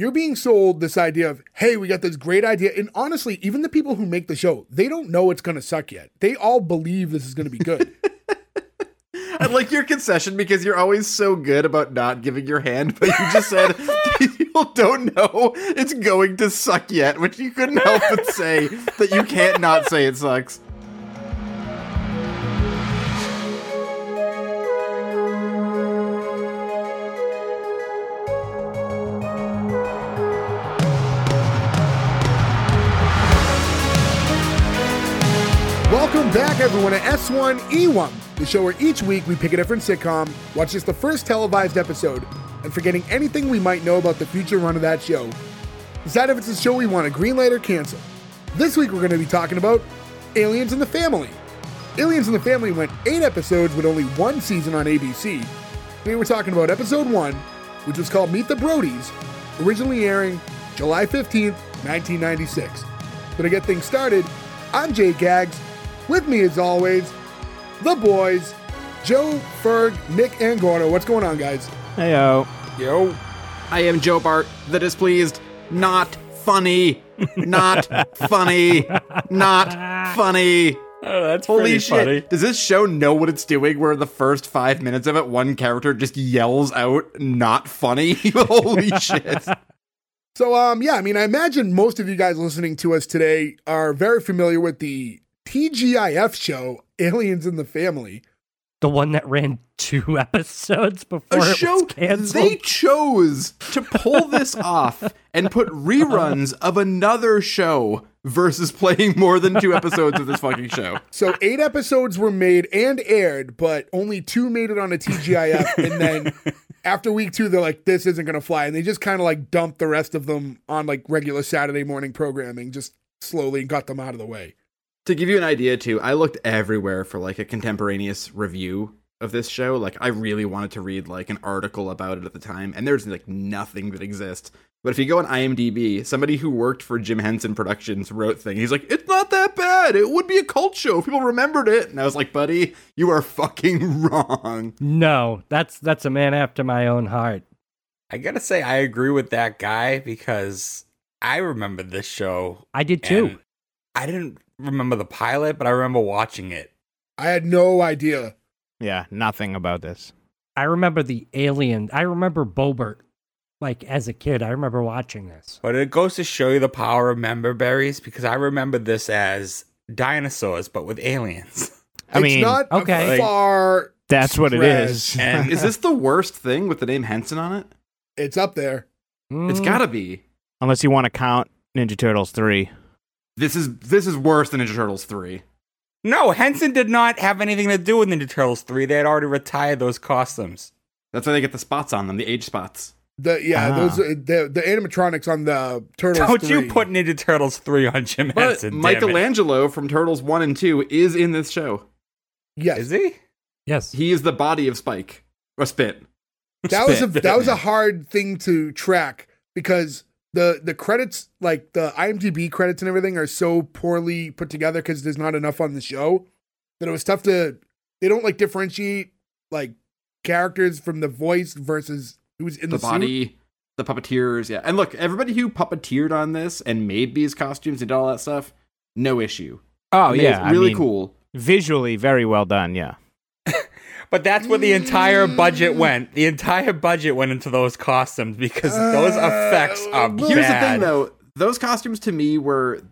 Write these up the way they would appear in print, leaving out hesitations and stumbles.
You're being sold this idea of, hey, we got this great idea. And honestly, even the people who make the show, they don't know it's going to suck yet. They all believe this is going to be good. I like your concession because you're always so good about not giving your hand, but you just said people don't know it's going to suck yet, which you couldn't help but say that you can't not say it sucks. Welcome back, everyone, to S1E1, the show where each week we pick a different sitcom, watch just the first televised episode, and forgetting anything we might know about the future run of that show, decide if it's a show we want to greenlight or cancel. This week we're going to be talking about Aliens in the Family. Aliens in the Family went 8 episodes with only 1 season on ABC. Today we're talking about episode 1, which was called Meet the Brodies, originally airing July 15th, 1996. So to get things started, I'm Jay Gaggs. With me, as always, the boys, Joe, Ferg, Nick, and Gordo. What's going on, guys? Heyo. Yo. I am Joe Bart, the displeased, not funny, not funny, not funny. Oh, that's holy shit. Funny. Does this show know what it's doing where the first 5 minutes of it, one character just yells out, not funny? Holy shit. So, I imagine most of you guys listening to us today are very familiar with the TGIF show, Aliens in the Family. The one that ran 2 episodes before it was canceled. They chose to pull this off and put reruns of another show versus playing more than 2 episodes of this fucking show. So 8 episodes were made and aired, but only 2 made it on a TGIF. And then after week 2, they're like, this isn't going to fly. And they just kind of like dumped the rest of them on like regular Saturday morning programming, just slowly got them out of the way. To give you an idea, too, I looked everywhere for, like, a contemporaneous review of this show. Like, I really wanted to read, like, an article about it at the time, and there's, like, nothing that exists. But if you go on IMDb, somebody who worked for Jim Henson Productions wrote things. He's like, it's not that bad. It would be a cult show if people remembered it. And I was like, buddy, you are fucking wrong. No, that's a man after my own heart. I gotta say, I agree with that guy because I remember this show. I did, too. I didn't remember the pilot, but I remember watching it. I had no idea. Yeah, nothing about this. I remember the alien. I remember Bobert, like, as a kid. I remember watching this. But it goes to show you the power of member berries, because I remember this as Dinosaurs, but with aliens. Far. That's what it is. And is this the worst thing with the name Henson on it? It's up there. It's gotta be. Unless you want to count Ninja Turtles 3. This is worse than Ninja Turtles 3. No, Henson did not have anything to do with Ninja Turtles 3. They had already retired those costumes. That's why they get the spots on them, the age spots. Those animatronics on the Turtles. Don't 3. You put Ninja Turtles 3 on Jim Henson? Michelangelo from Turtles 1 and 2 is in this show. Yes, is he? Yes, he is the body of Spike or Spit. That was a hard thing to track because the credits, like the IMDb credits and everything, are so poorly put together because there's not enough on the show that it was tough to, they don't like differentiate like characters from the voice versus who's in the body suit. The puppeteers. Yeah. And look, everybody who puppeteered on this and made these costumes and did all that stuff, no issue. Oh, yeah. It's really cool. Visually very well done. Yeah. But that's where the entire budget went. The entire budget went into those costumes because those effects are bad. Here's the thing, though. Those costumes, to me, were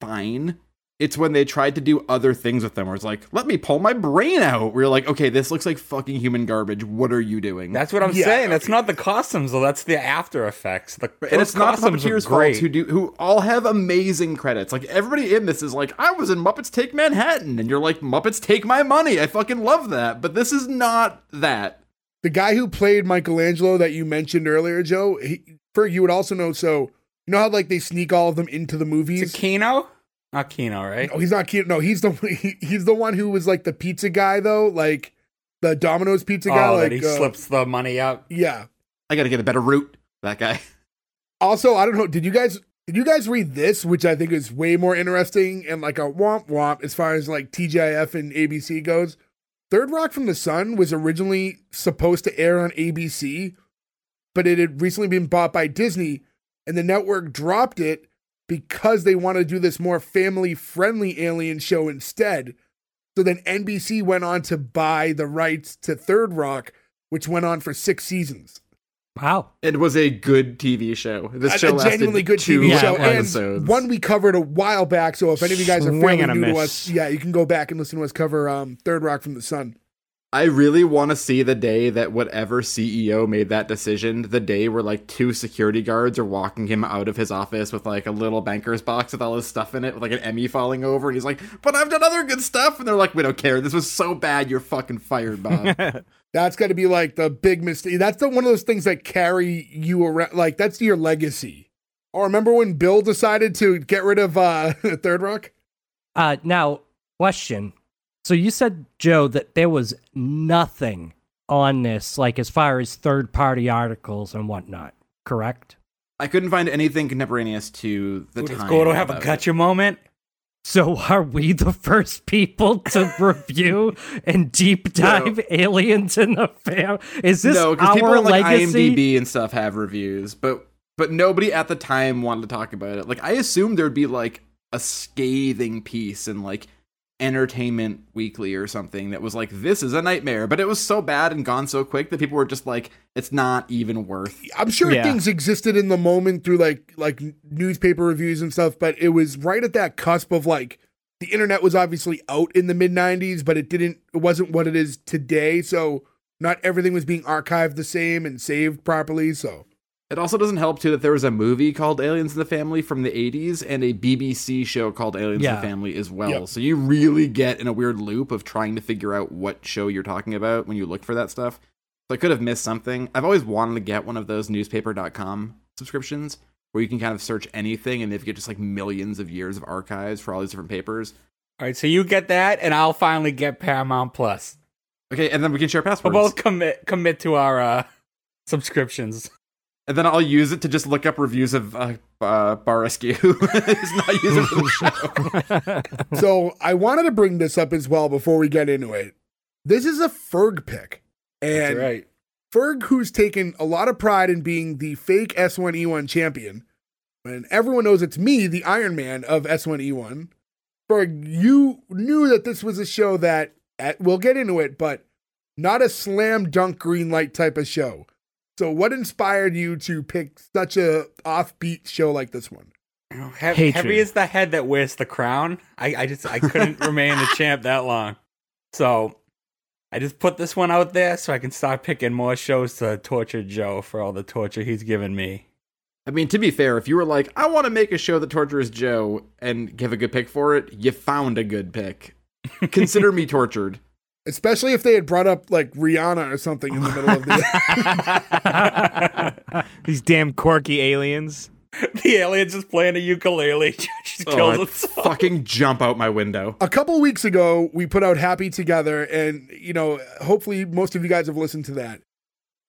fine. It's when they tried to do other things with them where it's like, let me pull my brain out. We're like, okay, this looks like fucking human garbage. What are you doing? That's what I'm saying. That's not the costumes, though. That's the after effects. And it's not puppeteers' faults who all have amazing credits. Like, everybody in this is like, I was in Muppets Take Manhattan. And you're like, Muppets Take My Money. I fucking love that. But this is not that. The guy who played Michelangelo that you mentioned earlier, Joe, you would also know. So, you know how, like, they sneak all of them into the movies? It's Kino? Not Kino, right? No, he's not Kino. No, he's the one who was like the pizza guy, though, like the Domino's pizza guy. Like, he slips the money out. Yeah, I got to get a better route. That guy. Also, I don't know. Did you guys read this, which I think is way more interesting and like a womp womp as far as like TGIF and ABC goes? Third Rock from the Sun was originally supposed to air on ABC, but it had recently been bought by Disney. and the network dropped it because they want to do this more family-friendly alien show instead. So then NBC went on to buy the rights to Third Rock, which went on for 6 seasons. Wow. It was a good TV show. This show lasted genuinely good TV show. Episodes. And one we covered a while back, so if any of you guys are fairly new to us, yeah, you can go back and listen to us cover Third Rock from the Sun. I really want to see the day that whatever CEO made that decision, the day where like 2 security guards are walking him out of his office with like a little banker's box with all his stuff in it, with like an Emmy falling over, and he's like, "But I've done other good stuff," and they're like, "We don't care. This was so bad, you're fucking fired, Bob." That's got to be like the big mistake. That's the one of those things that carry you around. Like that's your legacy. Or remember when Bill decided to get rid of Third Rock? Now, question. So you said, Joe, that there was nothing on this, like as far as third-party articles and whatnot, correct? I couldn't find anything contemporaneous to the time. Let's go to have a gotcha moment. So are we the first people to review and deep dive Aliens in the Family? Is this our legacy? No, because people like IMDb and stuff have reviews, but nobody at the time wanted to talk about it. Like, I assumed there would be like a scathing piece and like Entertainment Weekly or something that was like, "This is a nightmare," but it was so bad and gone so quick that people were just like, "It's not even worth." I'm sure things existed in the moment through like newspaper reviews and stuff, but it was right at that cusp of like the internet was obviously out in the mid '90s, but it wasn't what it is today. So not everything was being archived the same and saved properly. So it also doesn't help too that there was a movie called Aliens in the Family from the 80s and a BBC show called Aliens in the Family as well. Yep. So you really get in a weird loop of trying to figure out what show you're talking about when you look for that stuff. So I could have missed something. I've always wanted to get one of those newspaper.com subscriptions where you can kind of search anything and they've got just like millions of years of archives for all these different papers. All right, so you get that and I'll finally get Paramount Plus. Okay, and then we can share passwords. We'll both commit to our subscriptions. And then I'll use it to just look up reviews of Bar Rescue. It's not using the show. So I wanted to bring this up as well before we get into it. This is a Ferg pick. And that's right. Ferg, who's taken a lot of pride in being the fake S1E1 champion, and everyone knows it's me, the Iron Man of S1E1. Ferg, you knew that this was a show that, we'll get into it, but not a slam dunk green light type of show. So what inspired you to pick such a offbeat show like this one? Oh, heavy is the head that wears the crown. I couldn't remain the champ that long. So I just put this one out there so I can start picking more shows to torture Joe for all the torture he's given me. I mean, to be fair, if you were like, I want to make a show that tortures Joe and give a good pick for it, you found a good pick. Consider me tortured. Especially if they had brought up, like, Rihanna or something in the middle of the... These damn quirky aliens. The alien's just playing a ukulele. She kills herself. Fucking jump out my window. A couple weeks ago, we put out Happy Together, and, you know, hopefully most of you guys have listened to that.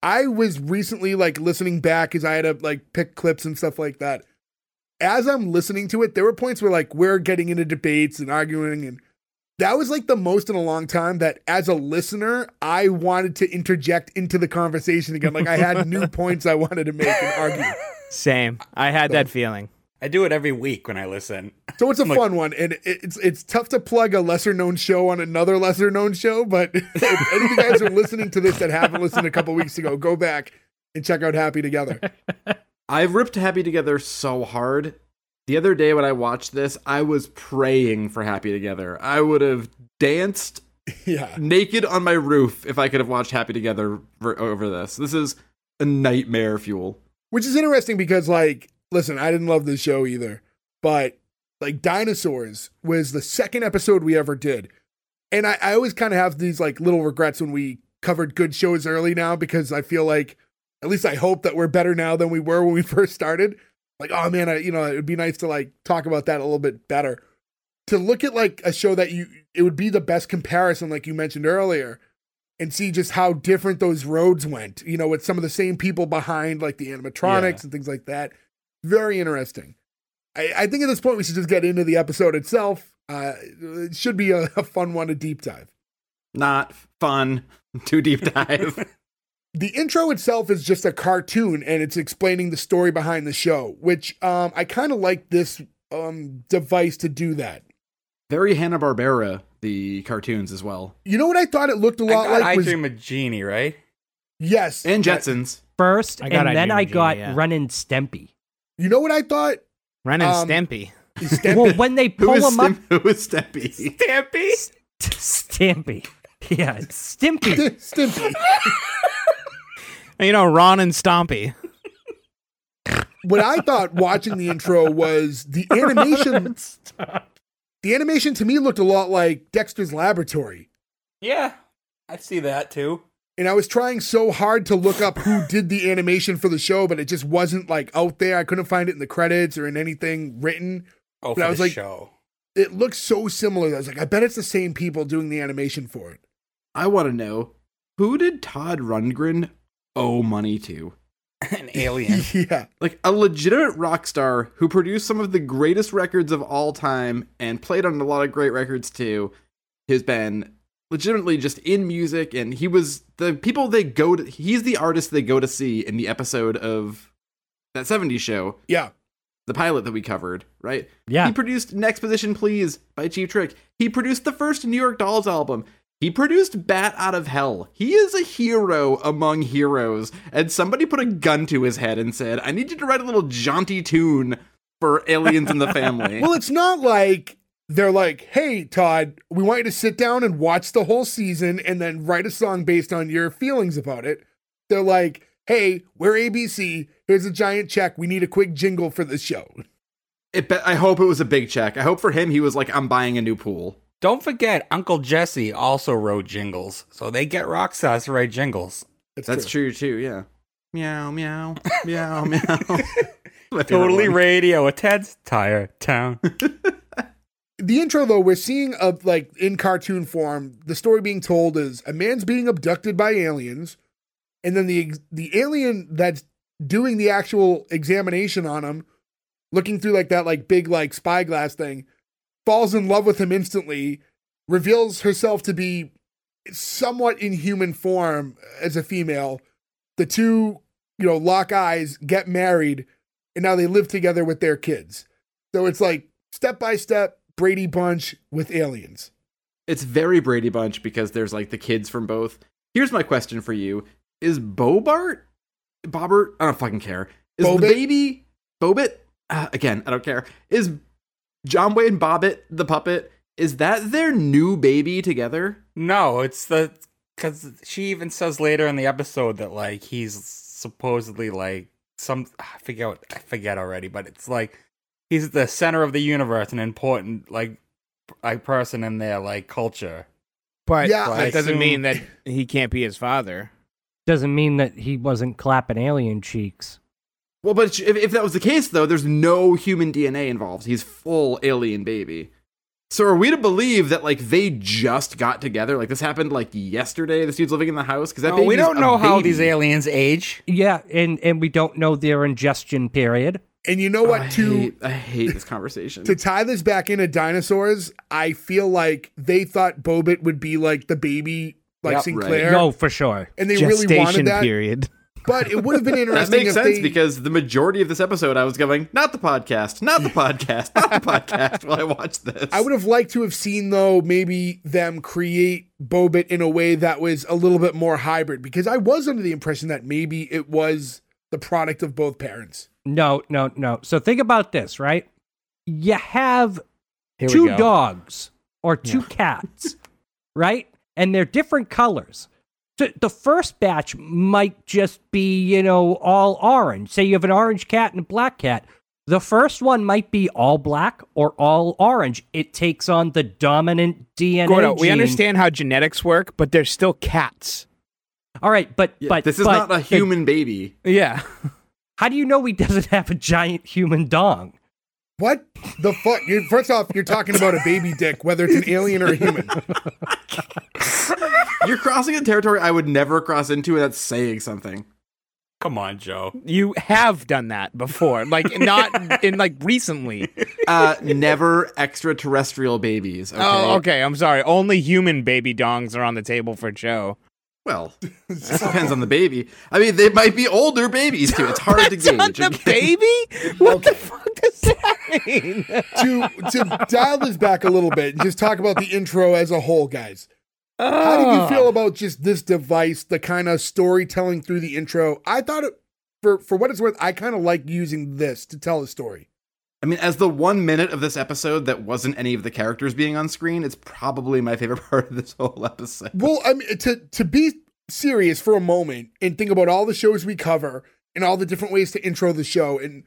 I was recently, like, listening back because I had to, like, pick clips and stuff like that. As I'm listening to it, there were points where, like, we're getting into debates and arguing and... That was like the most in a long time that as a listener, I wanted to interject into the conversation again. Like I had new points I wanted to make and argue. Same. I had that feeling. I do it every week when I listen. So it's a fun one. And it's tough to plug a lesser known show on another lesser known show. But if any of you guys are listening to this that haven't listened a couple weeks ago, go back and check out Happy Together. I've ripped Happy Together so hard. The other day when I watched this, I was praying for Happy Together. I would have danced naked on my roof if I could have watched Happy Together over this. This is a nightmare fuel. Which is interesting because, like, listen, I didn't love this show either. But, like, Dinosaurs was the second episode we ever did. And I always kind of have these, like, little regrets when we covered good shows early now because I feel like, at least I hope that we're better now than we were when we first started. Like, oh man, it would be nice to like talk about that a little bit better. To look at like a show that it would be the best comparison, like you mentioned earlier, and see just how different those roads went, you know, with some of the same people behind like the animatronics and things like that. Very interesting. I think at this point we should just get into the episode itself. It should be a fun one to deep dive. Not fun to deep dive. The intro itself is just a cartoon, and it's explaining the story behind the show, which I kind of like this device to do that. Very Hanna-Barbera, the cartoons as well. You know what I thought it looked a lot like? I Dream of Jeannie, right? Yes. And Jetsons. First, and then I got Ren and Stimpy. You know what I thought? Ren and Stimpy. Stimpy. Well, when they pull him up. Who is Stimpy? Stimpy? Stimpy. Yeah, Stimpy. Stimpy. You know, Ron and Stompy. What I thought watching the intro was the animation. The animation to me looked a lot like Dexter's Laboratory. Yeah, I see that too. And I was trying so hard to look up who did the animation for the show, but it just wasn't like out there. I couldn't find it in the credits or in anything written. Oh, but for the show. It looks so similar. I was like, I bet it's the same people doing the animation for it. I want to know, who did Todd Rundgren owe money to? An alien. Yeah. Like a legitimate rock star who produced some of the greatest records of all time and played on a lot of great records too, has been legitimately just in music, and he was the people they go to, he's the artist they go to see in the episode of that 70s show. Yeah. The pilot that we covered, right? Yeah. He produced Next Position Please by Cheap Trick. He produced the first New York Dolls album. He produced Bat Out of Hell. He is a hero among heroes. And somebody put a gun to his head and said, I need you to write a little jaunty tune for Aliens in the Family. Well, it's not like they're like, hey, Todd, we want you to sit down and watch the whole season and then write a song based on your feelings about it. They're like, hey, we're ABC. Here's a giant check. We need a quick jingle for this show. I hope it was a big check. I hope for him, he was like, I'm buying a new pool. Don't forget, Uncle Jesse also wrote jingles, so they get rock stars to write jingles. That's true, too, yeah. Meow, meow, meow, meow. Totally radio, a Ted's Tire Town. The intro, though, we're seeing, like, in cartoon form, the story being told is a man's being abducted by aliens, and then the alien that's doing the actual examination on him, looking through, like, that, like, big, like, spyglass thing, falls in love with him instantly, reveals herself to be somewhat in human form as a female. The two, lock eyes, get married, and now they live together with their kids. So it's like step-by-step Brady Bunch with aliens. It's very Brady Bunch because there's like the kids from both. Here's my question for you. Is Bobbert? I don't fucking care. Is Bobit? The baby Bobbit? Again, I don't care. Is John Wayne Bobbitt, the puppet, is that their new baby together? No, it's because she even says later in the episode that, like, he's supposedly, like, I forget already, but it's, like, he's the center of the universe, an important, like person in their, like, culture. But yeah, that doesn't mean that he can't be his father. Doesn't mean that he wasn't clapping alien cheeks. Well, but if that was the case, though, there's no human DNA involved. He's full alien baby. So are we to believe that, like, they just got together? Like, this happened, like, yesterday? This dude's living in the house? Because we don't know how these aliens age. Yeah, and we don't know their ingestion period. And you know what, I hate this conversation. To tie this back into Dinosaurs, I feel like they thought Bobbit would be, like, the baby, like Sinclair. Right. No, for sure. And they really wanted that. Gestation period. But it would have been interesting. That makes sense because the majority of this episode I was going, not the podcast while I watched this. I would have liked to have seen, though, maybe them create Bobbit in a way that was a little bit more hybrid, because I was under the impression that maybe it was the product of both parents. No. So think about this, right? You have two dogs or two cats, right? And they're different colors. The first batch might just be, all orange. Say you have an orange cat and a black cat. The first one might be all black or all orange. It takes on the dominant DNA Gordo, gene. We understand how genetics work, but they're still cats. All right, but this is not a human baby. Yeah. How do you know he doesn't have a giant human dong? What the fuck? First off, you're talking about a baby dick, whether it's an alien or a human. You're crossing a territory I would never cross into, and that's saying something. Come on, Joe. You have done that before. Like, not in, like, recently. Never extraterrestrial babies. Okay? Oh, okay. I'm sorry. Only human baby dongs are on the table for Joe. Well, it depends on the baby. I mean, they might be older babies, too. It's hard to gauge. On the baby? What the fuck does that mean? To dial this back a little bit and just talk about the intro as a whole, guys. Oh. How did you feel about just this device, the kind of storytelling through the intro? I thought, for what it's worth, I kind of like using this to tell a story. I mean, as the 1 minute of this episode that wasn't any of the characters being on screen, it's probably my favorite part of this whole episode. Well, I mean, to be serious for a moment and think about all the shows we cover and all the different ways to intro the show, and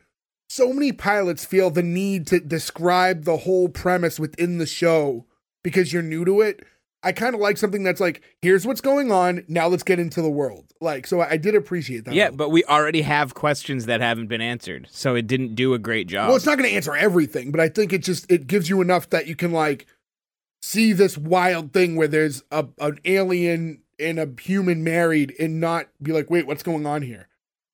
so many pilots feel the need to describe the whole premise within the show because you're new to it. I kind of like something that's like, here's what's going on, now let's get into the world. Like, so I did appreciate that. Yeah, but we already have questions that haven't been answered, so it didn't do a great job. Well, it's not going to answer everything, but I think it just, it gives you enough that you can, like, see this wild thing where there's an alien and a human married and not be like, wait, what's going on here?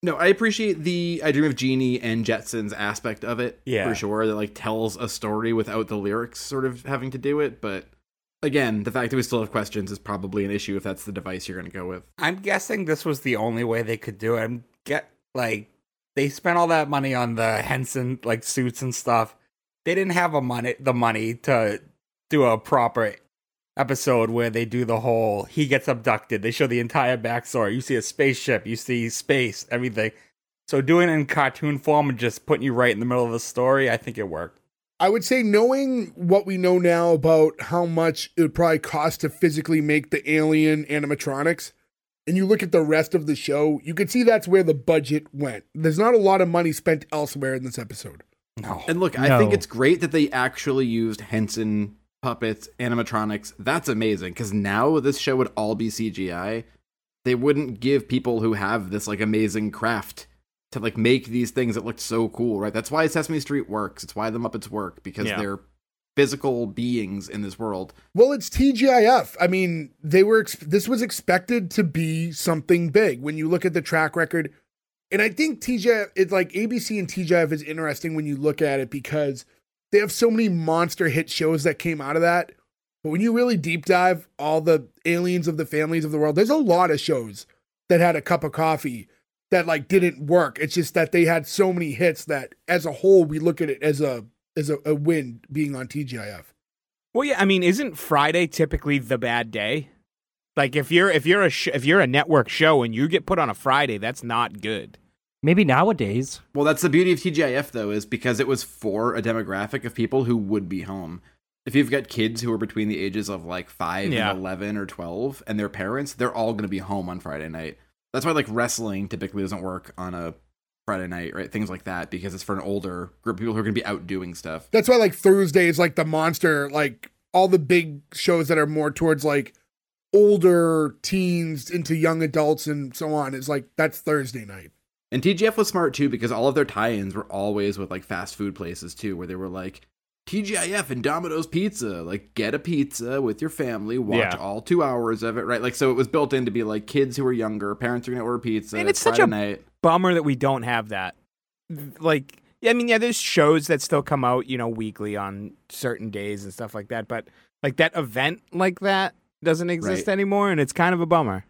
No, I appreciate the I Dream of Jeannie and Jetsons aspect of it, for sure, that, like, tells a story without the lyrics sort of having to do it, but... Again, the fact that we still have questions is probably an issue if that's the device you're going to go with. I'm guessing this was the only way they could do it. They spent all that money on the Henson suits and stuff. They didn't have the money to do a proper episode where they do the whole he gets abducted. They show the entire backstory. You see a spaceship, you see space, everything. So doing it in cartoon form and just putting you right in the middle of the story, I think it worked. I would say, knowing what we know now about how much it would probably cost to physically make the alien animatronics, and you look at the rest of the show, you can see that's where the budget went. There's not a lot of money spent elsewhere in this episode. No. And look, I think it's great that they actually used Henson puppets, animatronics. That's amazing, because now this show would all be CGI. They wouldn't give people who have this amazing craft to make these things that looked so cool, right? That's why Sesame Street works. It's why the Muppets work, because they're physical beings in this world. Well, it's TGIF. I mean, they were. This was expected to be something big when you look at the track record. And I think TGIF, it's ABC and TGIF is interesting when you look at it because they have so many monster hit shows that came out of that. But when you really deep dive all the aliens of the families of the world, there's a lot of shows that had a cup of coffee that didn't work. It's just that they had so many hits that as a whole, we look at it as a win being on TGIF. Well, yeah, I mean, isn't Friday typically the bad day? If you're a network show and you get put on a Friday, that's not good. Maybe nowadays. Well, that's the beauty of TGIF though, is because it was for a demographic of people who would be home. If you've got kids who are between the ages of 5 and 11 or 12 and their parents, they're all going to be home on Friday night. That's why wrestling typically doesn't work on a Friday night, right? Things like that, because it's for an older group of people who are going to be out doing stuff. That's why Thursday is the monster, all the big shows that are more towards older teens into young adults and so on is that's Thursday night. And TGIF was smart too, because all of their tie-ins were always with fast food places too, where they were TGIF and Domino's Pizza, get a pizza with your family, watch all 2 hours of it, right? So it was built in to be kids who are younger, parents are going to order pizza. And it's such a bummer that we don't have that. There's shows that still come out, weekly on certain days and stuff like that. But that event that doesn't exist anymore. And it's kind of a bummer.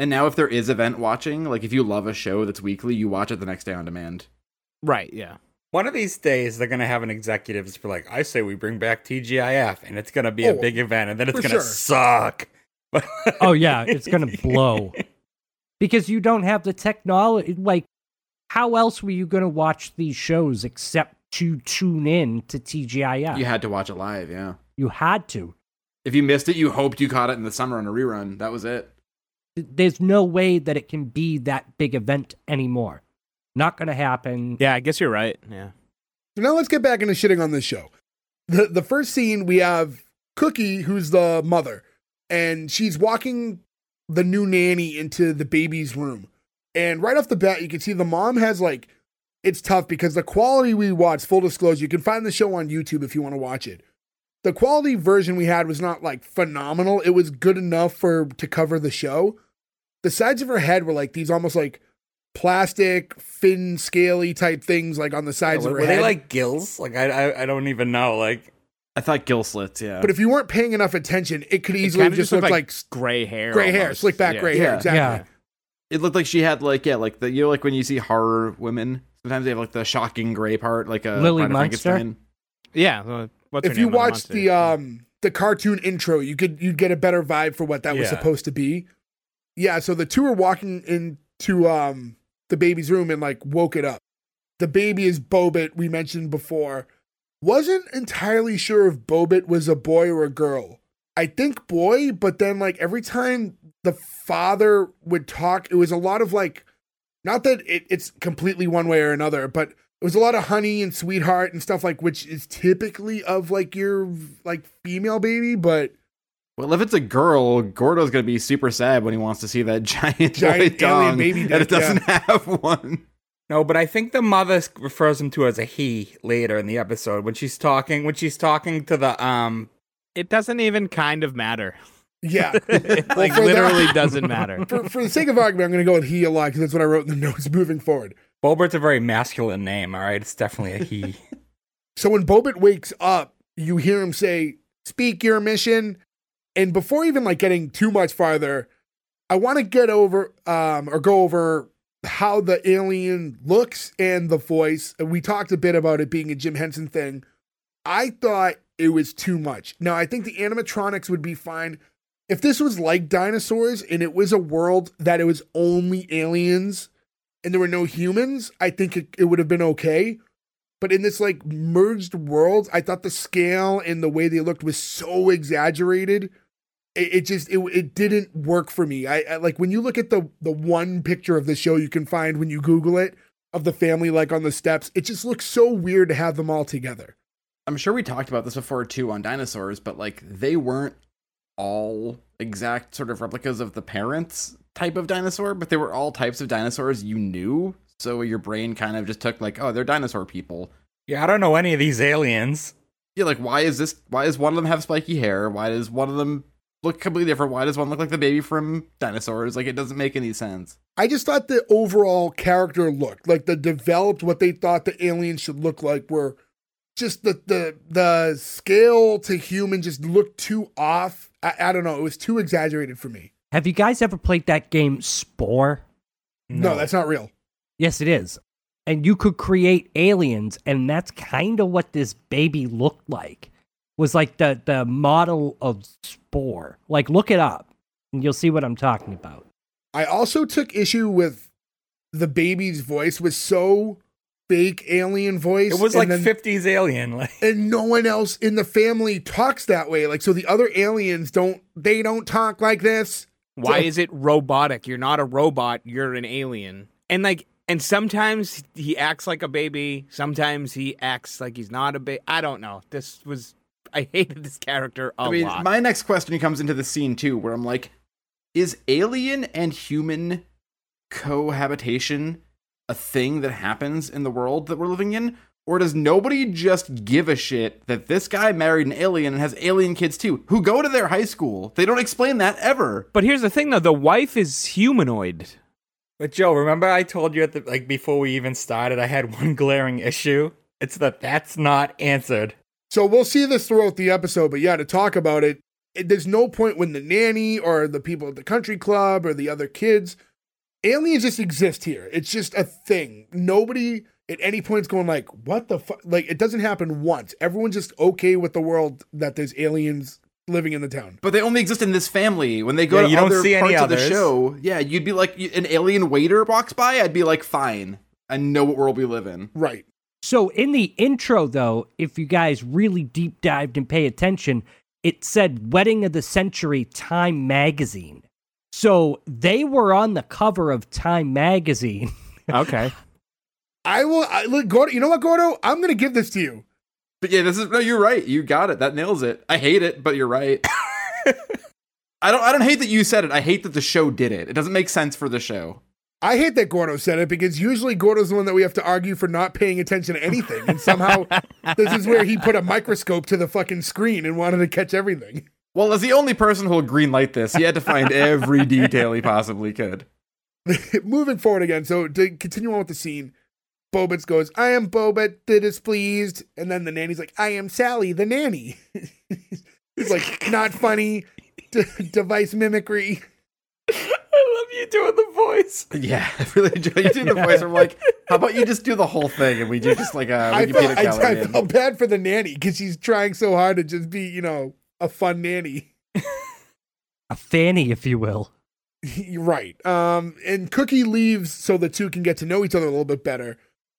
And now if there is event watching, if you love a show that's weekly, you watch it the next day on demand. Right. Yeah. One of these days, they're going to have an executives for I say we bring back TGIF, and it's going to be a big event, and then it's going to suck. Oh, yeah, it's going to blow. Because you don't have the technology. How else were you going to watch these shows except to tune in to TGIF? You had to watch it live, yeah. You had to. If you missed it, you hoped you caught it in the summer on a rerun. That was it. There's no way that it can be that big event anymore. Not going to happen. Yeah, I guess you're right. Yeah. Now let's get back into shitting on this show. The first scene, we have Cookie, who's the mother, and she's walking the new nanny into the baby's room. And right off the bat, you can see the mom has it's tough because the quality we watched, full disclosure, you can find the show on YouTube if you want to watch it. The quality version we had was not phenomenal. It was good enough to cover the show. The sides of her head were these almost plastic, fin, scaly type things on the sides of her head. Were they gills? I don't even know. I thought gill slits, yeah. But if you weren't paying enough attention, it could easily have just looked like gray hair. Gray hair, slick back gray hair, exactly. Yeah. It looked like she had like the, you know, like when you see horror women, sometimes they have like the shocking gray part, like a Lily Munster. Yeah. What's if you watch the cartoon intro, you'd get a better vibe for what that was supposed to be. Yeah. So the two are walking into the baby's room and like woke it up. The baby is Bobit, we mentioned before. Wasn't entirely sure if Bobit was a boy or a girl. I think boy, but then like every time the father would talk, it was a lot of like, not that it's completely one way or another, but it was a lot of honey and sweetheart and stuff like, which is typically of like your like female baby. But well, if it's a girl, Gordo's gonna be super sad when he wants to see that giant alien baby dick, and it doesn't have one. No, but I think the mother refers him to as a he later in the episode when she's talking to the It doesn't even kind of matter. Yeah. Like, literally doesn't matter. For the sake of argument, I'm going to go with he a lot because that's what I wrote in the notes moving forward. Bobert's a very masculine name, all right? It's definitely a he. So when Bobit wakes up, you hear him say, "Speak your mission." And before even like getting too much farther, I want to go over how the alien looks and the voice. We talked a bit about it being a Jim Henson thing. I thought it was too much. Now, I think the animatronics would be fine. If this was like Dinosaurs and it was a world that it was only aliens and there were no humans, I think it would have been okay. But in this like merged world, I thought the scale and the way they looked was so exaggerated. It just didn't work for me. I like when you look at the one picture of the show you can find when you Google it of the family like on the steps, it just looks so weird to have them all together. I'm sure we talked about this before too on Dinosaurs, but like they weren't all exact sort of replicas of the parents type of dinosaur, but they were all types of dinosaurs you knew. So your brain kind of just took like, oh, they're dinosaur people. Yeah, I don't know any of these aliens. Yeah, like why does one of them have spiky hair? Why does one of them look completely different? Why does one look like the baby from Dinosaurs? Like, it doesn't make any sense. I just thought the overall character looked like the developed what they thought the aliens should look like were just the scale to human just looked too off. I don't know. It was too exaggerated for me. Have you guys ever played that game Spore? No, that's not real. Yes, it is. And you could create aliens, and that's kind of what this baby looked like. Was like the model of Spore. Like, look it up, and you'll see what I'm talking about. I also took issue with the baby's voice was so fake alien voice. It was like 50s alien. Like. And no one else in the family talks that way. Like, so the other aliens don't talk like this. Why is it robotic? You're not a robot, you're an alien. And like, and sometimes he acts like a baby. Sometimes he acts like he's not a baby. I don't know. I hated this character a lot. My next question comes into the scene, too, where I'm like, is alien and human cohabitation a thing that happens in the world that we're living in? Or does nobody just give a shit that this guy married an alien and has alien kids, too, who go to their high school? They don't explain that ever. But here's the thing, though. The wife is humanoid. But, Joe, remember I told you before we even started, I had one glaring issue? It's that's not answered. So we'll see this throughout the episode, but yeah, to talk about it, there's no point when the nanny or the people at the country club or the other kids, aliens just exist here. It's just a thing. Nobody at any point is going like, what the fuck? Like, it doesn't happen once. Everyone's just okay with the world that there's aliens living in the town. But they only exist in this family. When they go to other parts of the show, yeah, you'd be like, an alien waiter walks by, I'd be like, fine. I know what world we live in. Right. So in the intro, though, if you guys really deep dived and pay attention, it said Wedding of the Century Time Magazine. So they were on the cover of Time Magazine. Okay. Look, Gordo, you know what, Gordo? I'm going to give this to you. But yeah, you're right. You got it. That nails it. I hate it, but you're right. I don't hate that you said it. I hate that the show did it. It doesn't make sense for the show. I hate that Gordo said it because usually Gordo's the one that we have to argue for not paying attention to anything. And somehow this is where he put a microscope to the fucking screen and wanted to catch everything. Well, as the only person who'll green light this, he had to find every detail he possibly could. Moving forward again. So to continue on with the scene, Bobitz goes, I am Bobit, the displeased. And then the nanny's like, I am Sally, the nanny. It's like, not funny, device mimicry. I love you doing the voice. Yeah, I really enjoy you doing the voice. I'm like, how about you just do the whole thing and we do just like a Wikipedia gallery. I felt bad for the nanny because she's trying so hard to just be, you know, a fun nanny. A fanny, if you will. You're right. And Cookie leaves so the two can get to know each other a little bit better.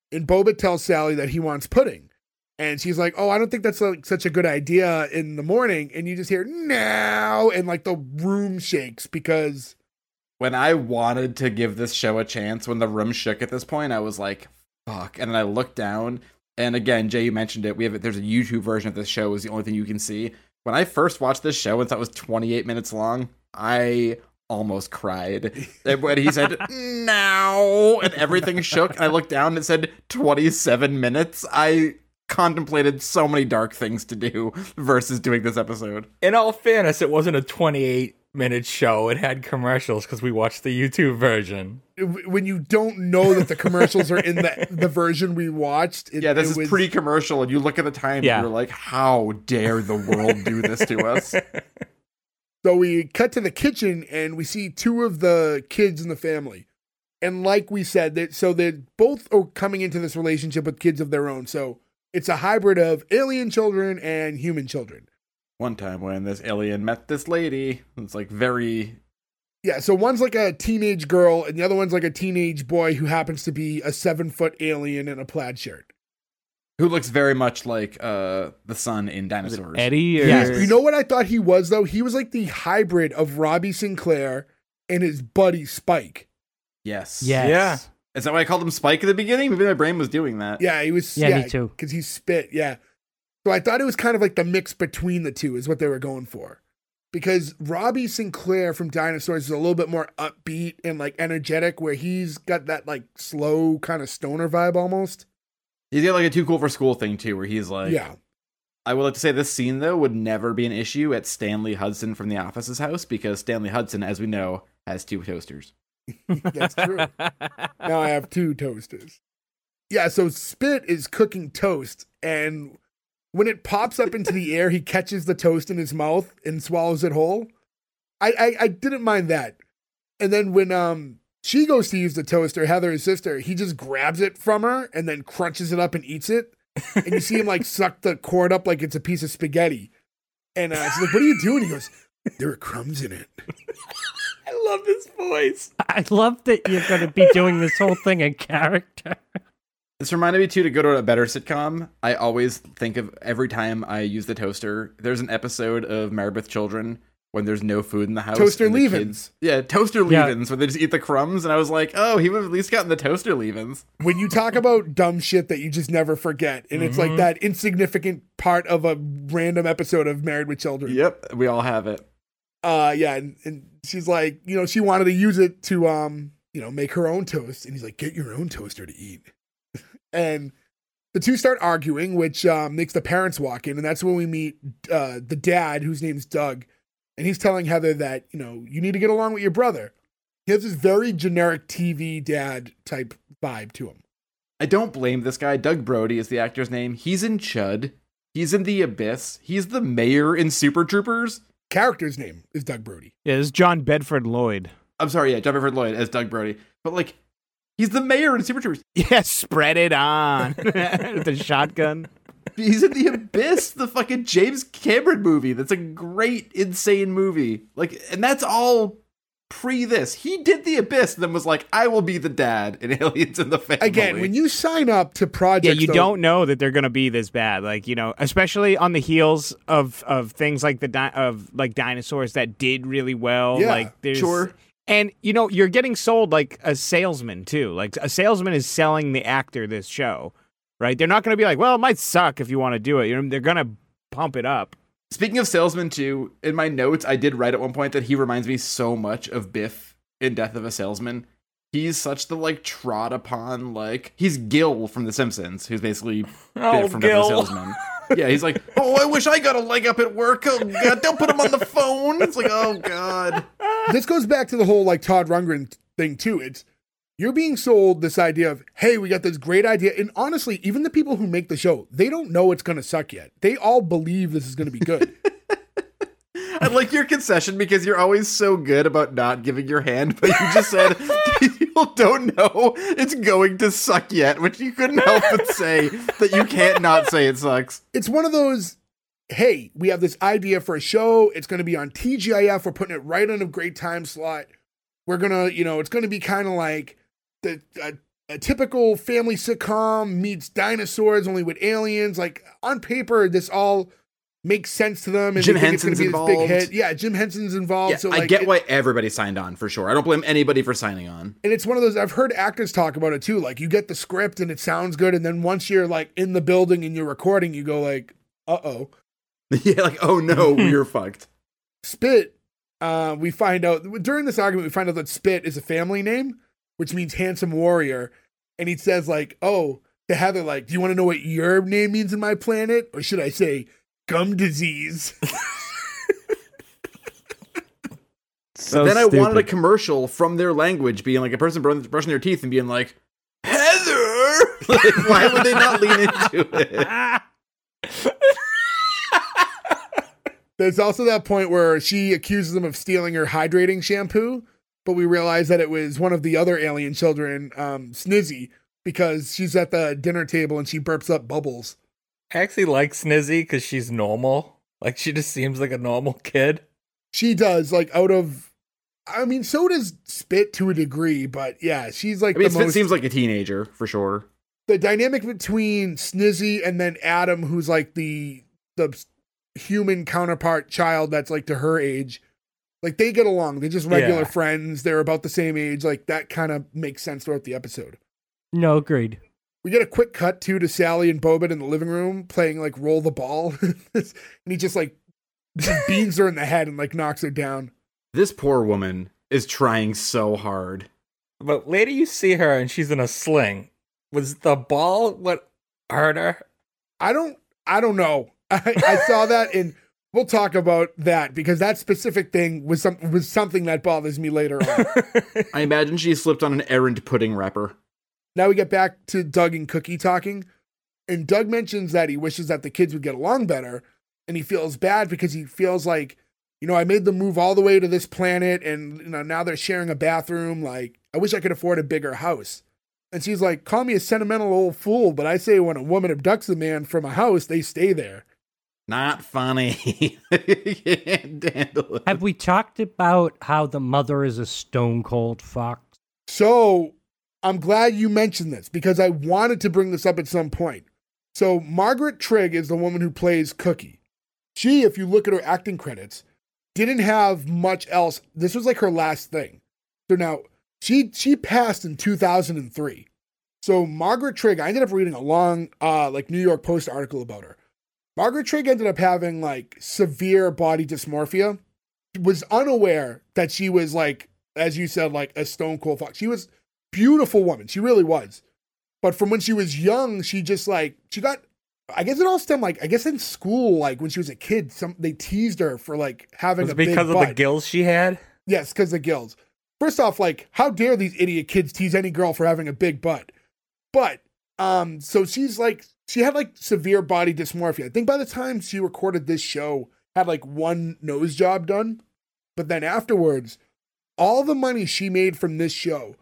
And Boba tells Sally that he wants pudding. And she's like, oh, I don't think that's like such a good idea in the morning. And you just hear, no. And like the room shakes because... When I wanted to give this show a chance, when the room shook at this point, I was like, fuck. And then I looked down. And again, Jay, you mentioned it. There's a YouTube version of this show is the only thing you can see. When I first watched this show and thought it was 28 minutes long, I... almost cried. And when he said now and everything shook and I looked down and it said 27 minutes, I contemplated so many dark things to do versus doing this episode. In all fairness, it wasn't a 28-minute show. It had commercials because we watched the YouTube version. When you don't know that the commercials are in the version we watched. This was pre-commercial and you look at the time and you're like, how dare the world do this to us? So we cut to the kitchen and we see two of the kids in the family. And like we said, so they're both are coming into this relationship with kids of their own. So it's a hybrid of alien children and human children. One time when this alien met this lady, it's like very... Yeah, so one's like a teenage girl and the other one's like a teenage boy who happens to be a 7-foot alien in a plaid shirt. Who looks very much like the son in Dinosaurs. Eddie? You know what I thought he was, though? He was like the hybrid of Robbie Sinclair and his buddy Spike. Yes. Yeah. Is that why I called him Spike at the beginning? Maybe my brain was doing that. Yeah, he was. Yeah, me too. Because he spit, So I thought it was kind of like the mix between the two is what they were going for. Because Robbie Sinclair from Dinosaurs is a little bit more upbeat and like energetic, where he's got that like slow kind of stoner vibe almost. He's got like a too cool for school thing too, where he's like, I would like to say this scene though would never be an issue at Stanley Hudson from The Office's house, because Stanley Hudson, as we know, has two toasters. That's true. Now I have two toasters. Yeah. So Spit is cooking toast. And when it pops up into the air, he catches the toast in his mouth and swallows it whole. I didn't mind that. And then when, she goes to use the toaster, Heather, his sister, he just grabs it from her and then crunches it up and eats it. And you see him like suck the cord up like it's a piece of spaghetti. And she's like, what are you doing? He goes, there are crumbs in it. I love his voice. I love that you're going to be doing this whole thing in character. This reminded me, too, to go to a better sitcom. I always think of every time I use the toaster, there's an episode of Married with Children when there's no food in the house. Toaster leave-ins. Yeah, toaster leave-ins, where they just eat the crumbs. And I was like, oh, he would have at least gotten the toaster leave-ins. When you talk about dumb shit that you just never forget, and it's like that insignificant part of a random episode of Married with Children. Yep, we all have it. And she's like, you know, she wanted to use it to, you know, make her own toast. And he's like, get your own toaster to eat. And the two start arguing, which makes the parents walk in. And that's when we meet the dad, whose name's Doug. And he's telling Heather that, you know, you need to get along with your brother. He has this very generic TV dad type vibe to him. I don't blame this guy. Doug Brody is the actor's name. He's in Chud. He's in The Abyss. He's the mayor in Super Troopers. Character's name is Doug Brody. Yeah, it's John Bedford Lloyd. I'm sorry, John Bedford Lloyd as Doug Brody. But, like, he's the mayor in Super Troopers. Yeah, spread it on. With a shotgun. He's in The Abyss, the fucking James Cameron movie. That's a great, insane movie. Like, and that's all pre this. He did The Abyss and then was like, I will be the dad in Aliens in the Family. Again, when you sign up to projects... Yeah, you don't know that they're going to be this bad. Like, you know, especially on the heels of things like Dinosaurs that did really well. Yeah, like, there's... sure. And, you know, you're getting sold like a salesman, too. Like, a salesman is selling the actor this show. Right? They're not going to be like, well, it might suck if you want to do it. You know, they're going to pump it up. Speaking of salesman, too, in my notes, I did write at one point that he reminds me so much of Biff in Death of a Salesman. He's such the, like, trod upon, like, he's Gil from The Simpsons, who's basically Biff from Death of a Salesman. Yeah, he's like, I wish I got a leg up at work. Oh, God, don't put him on the phone. It's like, oh, God. This goes back to the whole, like, Todd Rundgren thing, too. It's You're being sold this idea of, hey, we got this great idea. And honestly, even the people who make the show, they don't know it's going to suck yet. They all believe this is going to be good. I like your concession because you're always so good about not giving your hand, but you just said people don't know it's going to suck yet, which you couldn't help but say that you can't not say it sucks. It's one of those, hey, we have this idea for a show. It's going to be on TGIF. We're putting it right on a great time slot. We're going to, you know, it's going to be kind of like a typical family sitcom meets Dinosaurs, only with aliens. Like, on paper, this all makes sense to them. And Jim Henson's involved. Big hit. Yeah, Jim Henson's involved. Yeah, so like, I get why everybody signed on, for sure. I don't blame anybody for signing on. And it's one of those, I've heard actors talk about it, too. Like, you get the script, and it sounds good, and then once you're, like, in the building and you're recording, you go, like, uh-oh. Yeah, like, oh, no, we're fucked. Spit, we find out, during this argument, we find out that Spit is a family name, which means handsome warrior. And he says, like, oh, to Heather, like, do you want to know what your name means in my planet? Or should I say gum disease? So then stupid. I wanted a commercial from their language being like a person brushing their teeth and being like, Heather! Like, why would they not lean into it? There's also that point where she accuses them of stealing her hydrating shampoo. But we realized that it was one of the other alien children, Snizzy, because she's at the dinner table and she burps up bubbles. I actually like Snizzy because she's normal. Like, she just seems like a normal kid. She does, like, out of... I mean, so does Spit to a degree, but yeah, she's like, I mean, the Spit most... seems like a teenager, for sure. The dynamic between Snizzy and then Adam, who's like the human counterpart child that's like to her age... Like, they get along. They're just regular friends. They're about the same age. Like, that kind of makes sense throughout the episode. No, agreed. We get a quick cut, too, to Sally and Bobit in the living room playing, like, roll the ball. And he just, like, beans her in the head and, like, knocks her down. This poor woman is trying so hard. But later you see her and she's in a sling. Was the ball what hurt her? I don't know. I saw that in... We'll talk about that because that specific thing was something that bothers me later on. I imagine she slipped on an errant pudding wrapper. Now we get back to Doug and Cookie talking. And Doug mentions that he wishes that the kids would get along better. And he feels bad because he feels like, you know, I made them move all the way to this planet. And you know, now they're sharing a bathroom. Like, I wish I could afford a bigger house. And she's like, call me a sentimental old fool. But I say when a woman abducts a man from a house, they stay there. Not funny. Have we talked about how the mother is a stone cold fox? So I'm glad you mentioned this because I wanted to bring this up at some point. So Margaret Trigg is the woman who plays Cookie. She, if you look at her acting credits, didn't have much else. This was like her last thing. So now she passed in 2003. So Margaret Trigg, I ended up reading a long like New York Post article about her. Margaret Trigg ended up having, like, severe body dysmorphia. She was unaware that she was, like, as you said, like, a stone cold fox. She was a beautiful woman. She really was. But from when she was young, she just, like, she got, I guess it all stemmed, like, I guess in school, like, when she was a kid, they teased her for, like, having a big butt. Because of the gills she had? Yes, because of the gills. First off, like, how dare these idiot kids tease any girl for having a big butt? But, so she's, like... She had, like, severe body dysmorphia. I think by the time she recorded this show, had, like, one nose job done. But then afterwards, all the money she made from this show,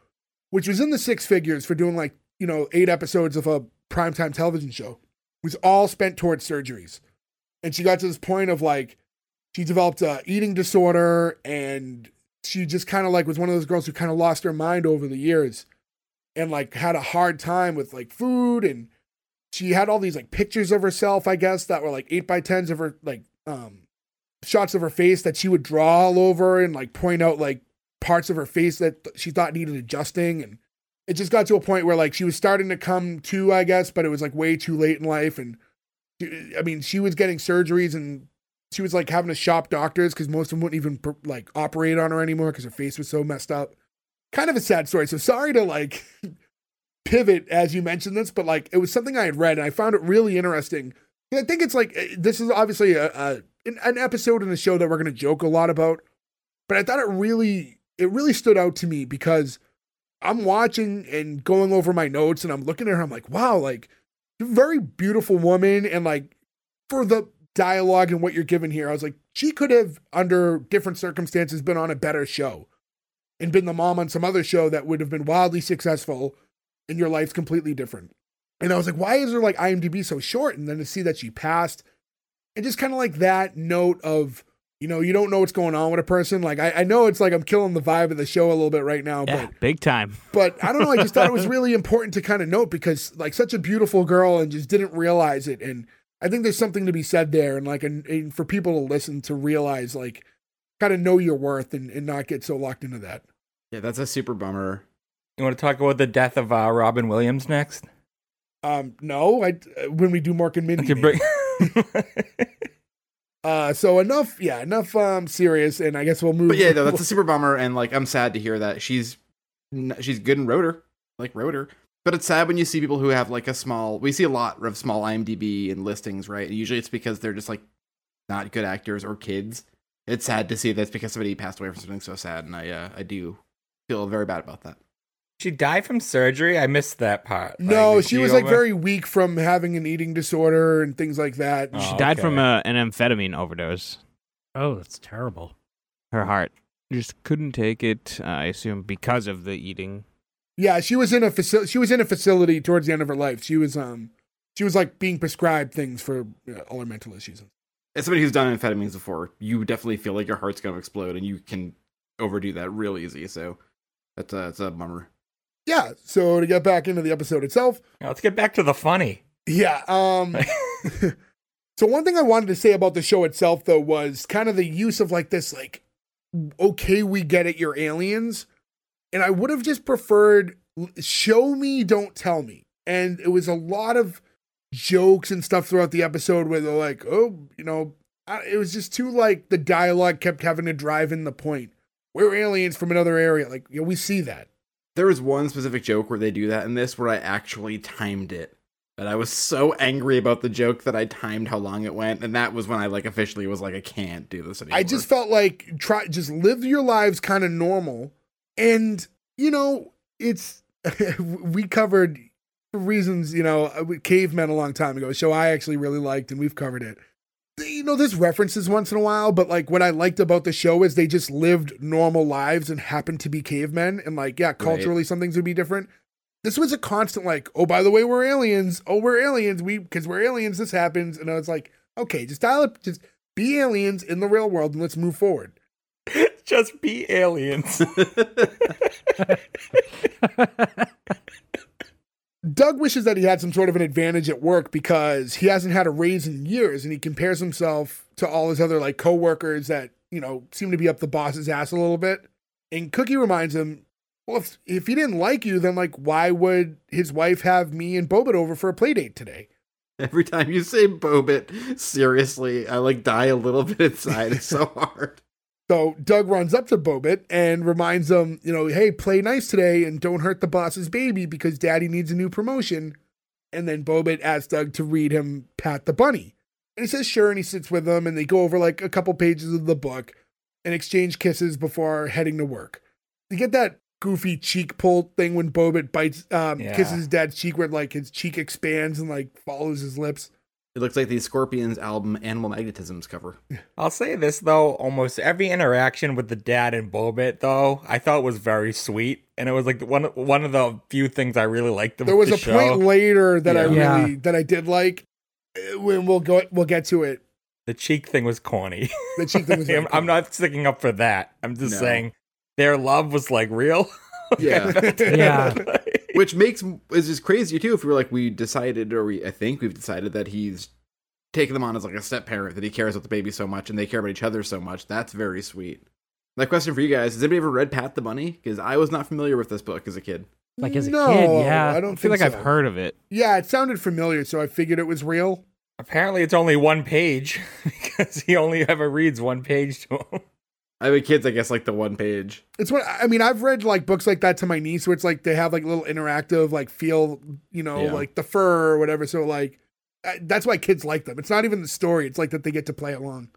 which was in the six figures for doing, like, you know, 8 episodes of a primetime television show, was all spent towards surgeries. And she got to this point of, like, she developed an eating disorder, and she just kind of, like, was one of those girls who kind of lost her mind over the years and, like, had a hard time with, like, food and... She had all these, like, pictures of herself, I guess, that were, like, 8x10s of her, like, shots of her face that she would draw all over and, like, point out, like, parts of her face that she thought needed adjusting. And it just got to a point where, like, she was starting to come to, I guess, but it was, like, way too late in life. And, I mean, she was getting surgeries and she was, like, having to shop doctors because most of them wouldn't even, like, operate on her anymore because her face was so messed up. Kind of a sad story. So sorry to, like... pivot as you mentioned this, but like it was something I had read and I found it really interesting. I think it's like this is obviously an episode in the show that we're going to joke a lot about, but I thought it really stood out to me because I'm watching and going over my notes and I'm looking at her. I'm like, wow, like very beautiful woman. And like for the dialogue and what you're given here, I was like, she could have under different circumstances been on a better show and been the mom on some other show that would have been wildly successful and your life's completely different. And I was like, why is her like IMDb so short? And then to see that she passed and just kind of like that note of, you know, you don't know what's going on with a person. Like, I know it's like I'm killing the vibe of the show a little bit right now. Yeah, but, big time. But I don't know. I just thought it was really important to kind of note because, like, such a beautiful girl and just didn't realize it. And I think there's something to be said there. And, like, and for people to listen to realize, like, kind of know your worth and not get so locked into that. Yeah, that's a super bummer. You want to talk about the death of Robin Williams next? No. When we do Mark and Mindy. So enough serious, and I guess we'll move. But yeah, no, that's a super bummer, and like I'm sad to hear that she's good in Rotor, but it's sad when you see people who have like we see a lot of small IMDb and listings, right? And usually it's because they're just like not good actors or kids. It's sad to see that's because somebody passed away from something so sad, and I do feel very bad about that. She died from surgery? I missed that part. No, she was like very weak from having an eating disorder and things like that. Oh, she died from an amphetamine overdose. Oh, that's terrible. Her heart just couldn't take it, I assume, because of the eating. Yeah, she was in a facility towards the end of her life. She was like being prescribed things for all her mental issues. As somebody who's done amphetamines before, you definitely feel like your heart's going to explode and you can overdo that real easy. So that's a bummer. Yeah, so to get back into the episode itself. Now let's get back to the funny. Yeah. So one thing I wanted to say about the show itself, though, was kind of the use of like this, like, okay, we get it, you're aliens. And I would have just preferred show me, don't tell me. And it was a lot of jokes and stuff throughout the episode where they're like, oh, you know, it was just too like the dialogue kept having to drive in the point. We're aliens from another area. Like, you know, we see that. There was one specific joke where they do that in this where I actually timed it. And I was so angry about the joke that I timed how long it went. And that was when I like officially was like, I can't do this anymore. I just felt like just live your lives kind of normal. And, you know, it's we covered reasons, you know, Cavemen a long time ago, a show I actually really liked and we've covered it. You know, there's references once in a while, but like what I liked about the show is they just lived normal lives and happened to be cavemen. And like, yeah, culturally right. Some things would be different. This was a constant like, oh, by the way, we're aliens. Oh, we're aliens. Because we're aliens, this happens. And I was like, okay, just dial up, just be aliens in the real world and let's move forward. Just be aliens. Doug wishes that he had some sort of an advantage at work because he hasn't had a raise in years and he compares himself to all his other like coworkers that, you know, seem to be up the boss's ass a little bit. And Cookie reminds him, well, if he didn't like you, then like, why would his wife have me and Bobit over for a play date today? Every time you say Bobit, seriously, I like die a little bit inside. It's so hard. So Doug runs up to Bobit and reminds him, you know, hey, play nice today and don't hurt the boss's baby because daddy needs a new promotion. And then Bobit asks Doug to read him Pat the Bunny. And he says, sure. And he sits with him and they go over like a couple pages of the book and exchange kisses before heading to work. You get that goofy cheek pull thing when Bobit kisses his dad's cheek where like his cheek expands and like follows his lips. It looks like the Scorpions album Animal Magnetism's cover. I'll say this, though. Almost every interaction with the dad and Bobit, though, I thought was very sweet. And it was like one of the few things I really liked about the show. There was a point later that I did like. We'll get to it. The cheek thing was corny. The cheek thing was corny. I'm not sticking up for that. I'm just saying their love was like real. Yeah. Yeah. Which is just crazy too. If we were like, I think we've decided that he's taking them on as like a step parent, that he cares about the baby so much and they care about each other so much. That's very sweet. My question for you guys: has anybody ever read Pat the Bunny? Because I was not familiar with this book as a kid. Like as a kid, yeah. I feel like I've heard of it. Yeah, it sounded familiar, so I figured it was real. Apparently, it's only one page because he only ever reads one page to him. I mean, kids, I guess, like the one page. It's what I mean. I've read like books like that to my niece, where it's like they have like little interactive, like feel, you know, like the fur or whatever. So like that's why kids like them. It's not even the story; it's like that they get to play along.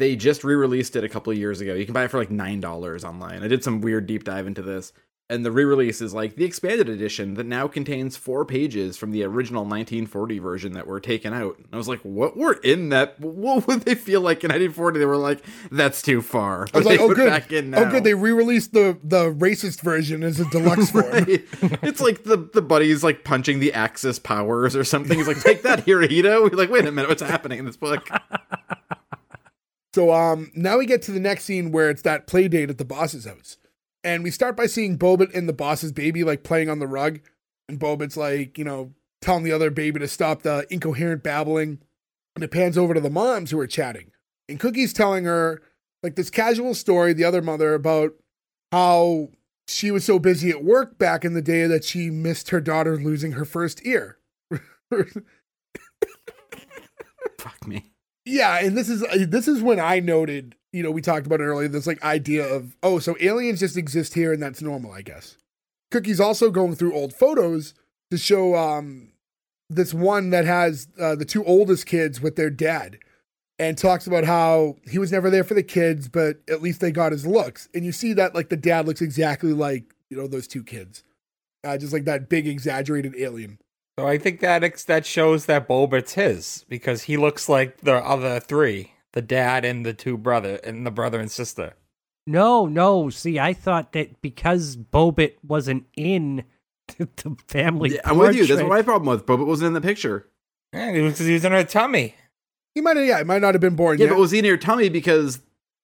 They just re-released it a couple of years ago. You can buy it for like $9 online. I did some weird deep dive into this, And the re-release is like the expanded edition that now contains 4 pages from the original 1940 version that were taken out. And I was like, what were in that? What would they feel like in 1940? They were like, that's too far. I was like, oh, good. Oh, good. They re-released the racist version as a deluxe form. Right. It's like the buddy's like punching the Axis powers or something. He's like, take that, Hirohito. He's like, wait a minute, what's happening in this book? So now we get to the next scene where it's that play date at the boss's house. And we start by seeing Bobit and the boss's baby, like, playing on the rug. And Bobit's, like, you know, telling the other baby to stop the incoherent babbling. And it pans over to the moms who are chatting. And Cookie's telling her, like, this casual story, the other mother, about how she was so busy at work back in the day that she missed her daughter losing her first ear. Fuck me. Yeah, and this is when I noted... You know, we talked about it earlier, this, like, idea of, oh, so aliens just exist here, and that's normal, I guess. Cookie's also going through old photos to show this one that has the 2 oldest kids with their dad, and talks about how he was never there for the kids, but at least they got his looks. And you see that, like, the dad looks exactly like, you know, those 2 kids. Just like that big, exaggerated alien. So I think that shows that Bulbert's his, because he looks like the other 3. The dad and the 2 brothers and the brother and sister. No. See, I thought that because Bobit wasn't in the family. Yeah, I'm with you. That's my problem with Bobit wasn't in the picture. Yeah, it was because he was in her tummy. He might not have been born. Yeah, yet. But was he in her tummy because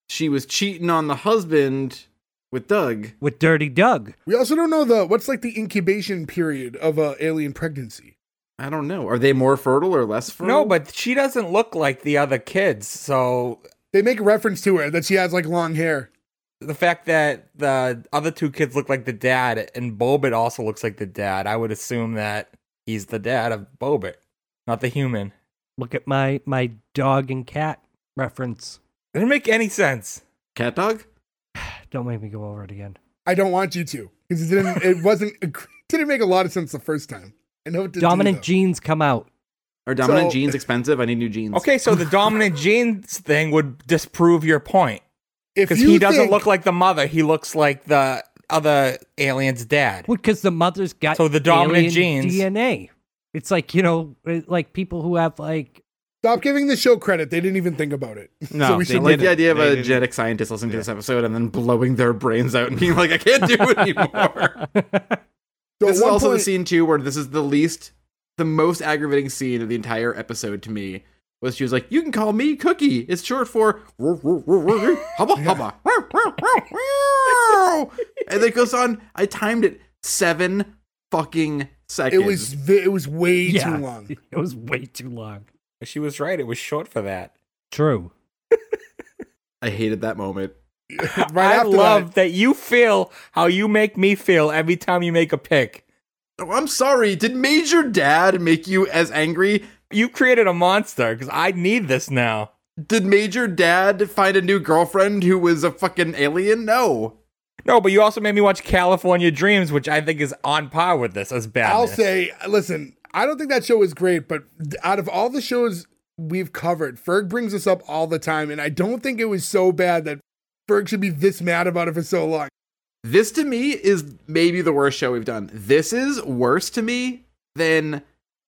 she was cheating on the husband with Doug? With Dirty Doug. We also don't know what's like the incubation period of an alien pregnancy. I don't know. Are they more fertile or less fertile? No, but she doesn't look like the other kids, so... They make a reference to her, that she has, like, long hair. The fact that the other 2 kids look like the dad, and Bobit also looks like the dad, I would assume that he's the dad of Bobit, not the human. Look at my dog and cat reference. It didn't make any sense. Cat dog? Don't make me go over it again. I don't want you to, because it didn't make a lot of sense the first time. Dominant jeans come out. Are dominant jeans expensive? I need new jeans. Okay, so the dominant jeans thing would disprove your point. Because he doesn't look like the mother. He looks like the other alien's dad. Well, because the mother's got so the dominant jeans DNA. It's like, you know, like people who have like... Stop giving the show credit. They didn't even think about it. No, so they like the idea of a genetic scientist listening to this episode and then blowing their brains out and being like, I can't do it anymore. So this is also the scene, too, where this is the most aggravating scene of the entire episode to me, was she was like, you can call me Cookie. It's short for hubba hubba. And then it goes on, I timed it 7 fucking seconds. It was way too long. It was way too long. She was right. It was short for that. True. I hated that moment. I love that you feel how you make me feel every time you make a pick. Oh, I'm sorry. Did Major Dad make you as angry? You created a monster because I need this now. Did Major Dad find a new girlfriend who was a fucking alien? No. No, but you also made me watch California Dreams, which I think is on par with this as badness. I'll say, listen, I don't think that show is great, but out of all the shows we've covered, Ferg brings us up all the time, and I don't think it was so bad that Berg should be this mad about it for so long. This, to me, is maybe the worst show we've done. This is worse to me than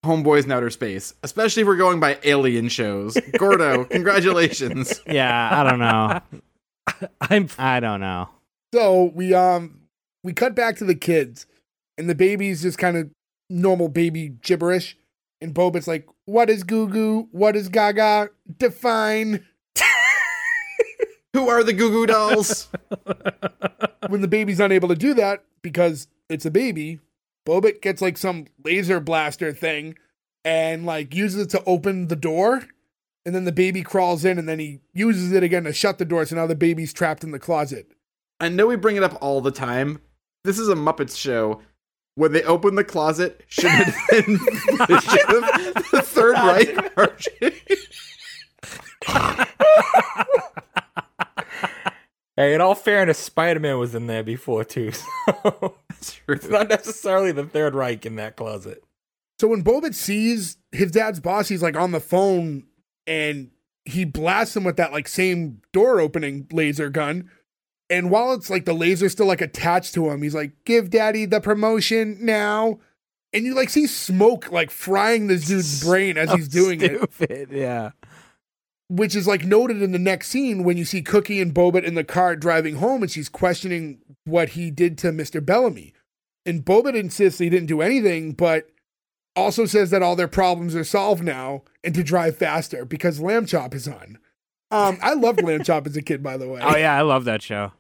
Homeboys in Outer Space, especially if we're going by alien shows. Gordo, congratulations. Yeah, I don't know. I don't know. So we cut back to the kids, and the baby's just kind of normal baby gibberish, and Bobit's like, what is Goo Goo? What is Gaga? Define. Who are the Goo Goo Dolls? When the baby's unable to do that, because it's a baby, Bobit gets like some laser blaster thing and like uses it to open the door. And then the baby crawls in and then he uses it again to shut the door. So now the baby's trapped in the closet. I know we bring it up all the time. This is a Muppets show. When they open the closet, should have been the Third Reich. Hey, in all fairness, Spider-Man was in there before, too, so it's not necessarily the Third Reich in that closet. So when Bobit sees his dad's boss, he's, like, on the phone, and he blasts him with that, like, same door-opening laser gun, And while it's like the laser's still like attached to him, he's like, give daddy the promotion now. And you like see smoke like frying this dude's brain as he's doing it. Yeah. Which is like noted in the next scene when you see Cookie and Bobbitt in the car driving home and she's questioning what he did to Mr. Bellamy. And Bobbitt insists he didn't do anything, but also says that all their problems are solved now and to drive faster because Lamb Chop is on. I loved Lamb Chop as a kid, by the way. Oh, yeah. I love that show.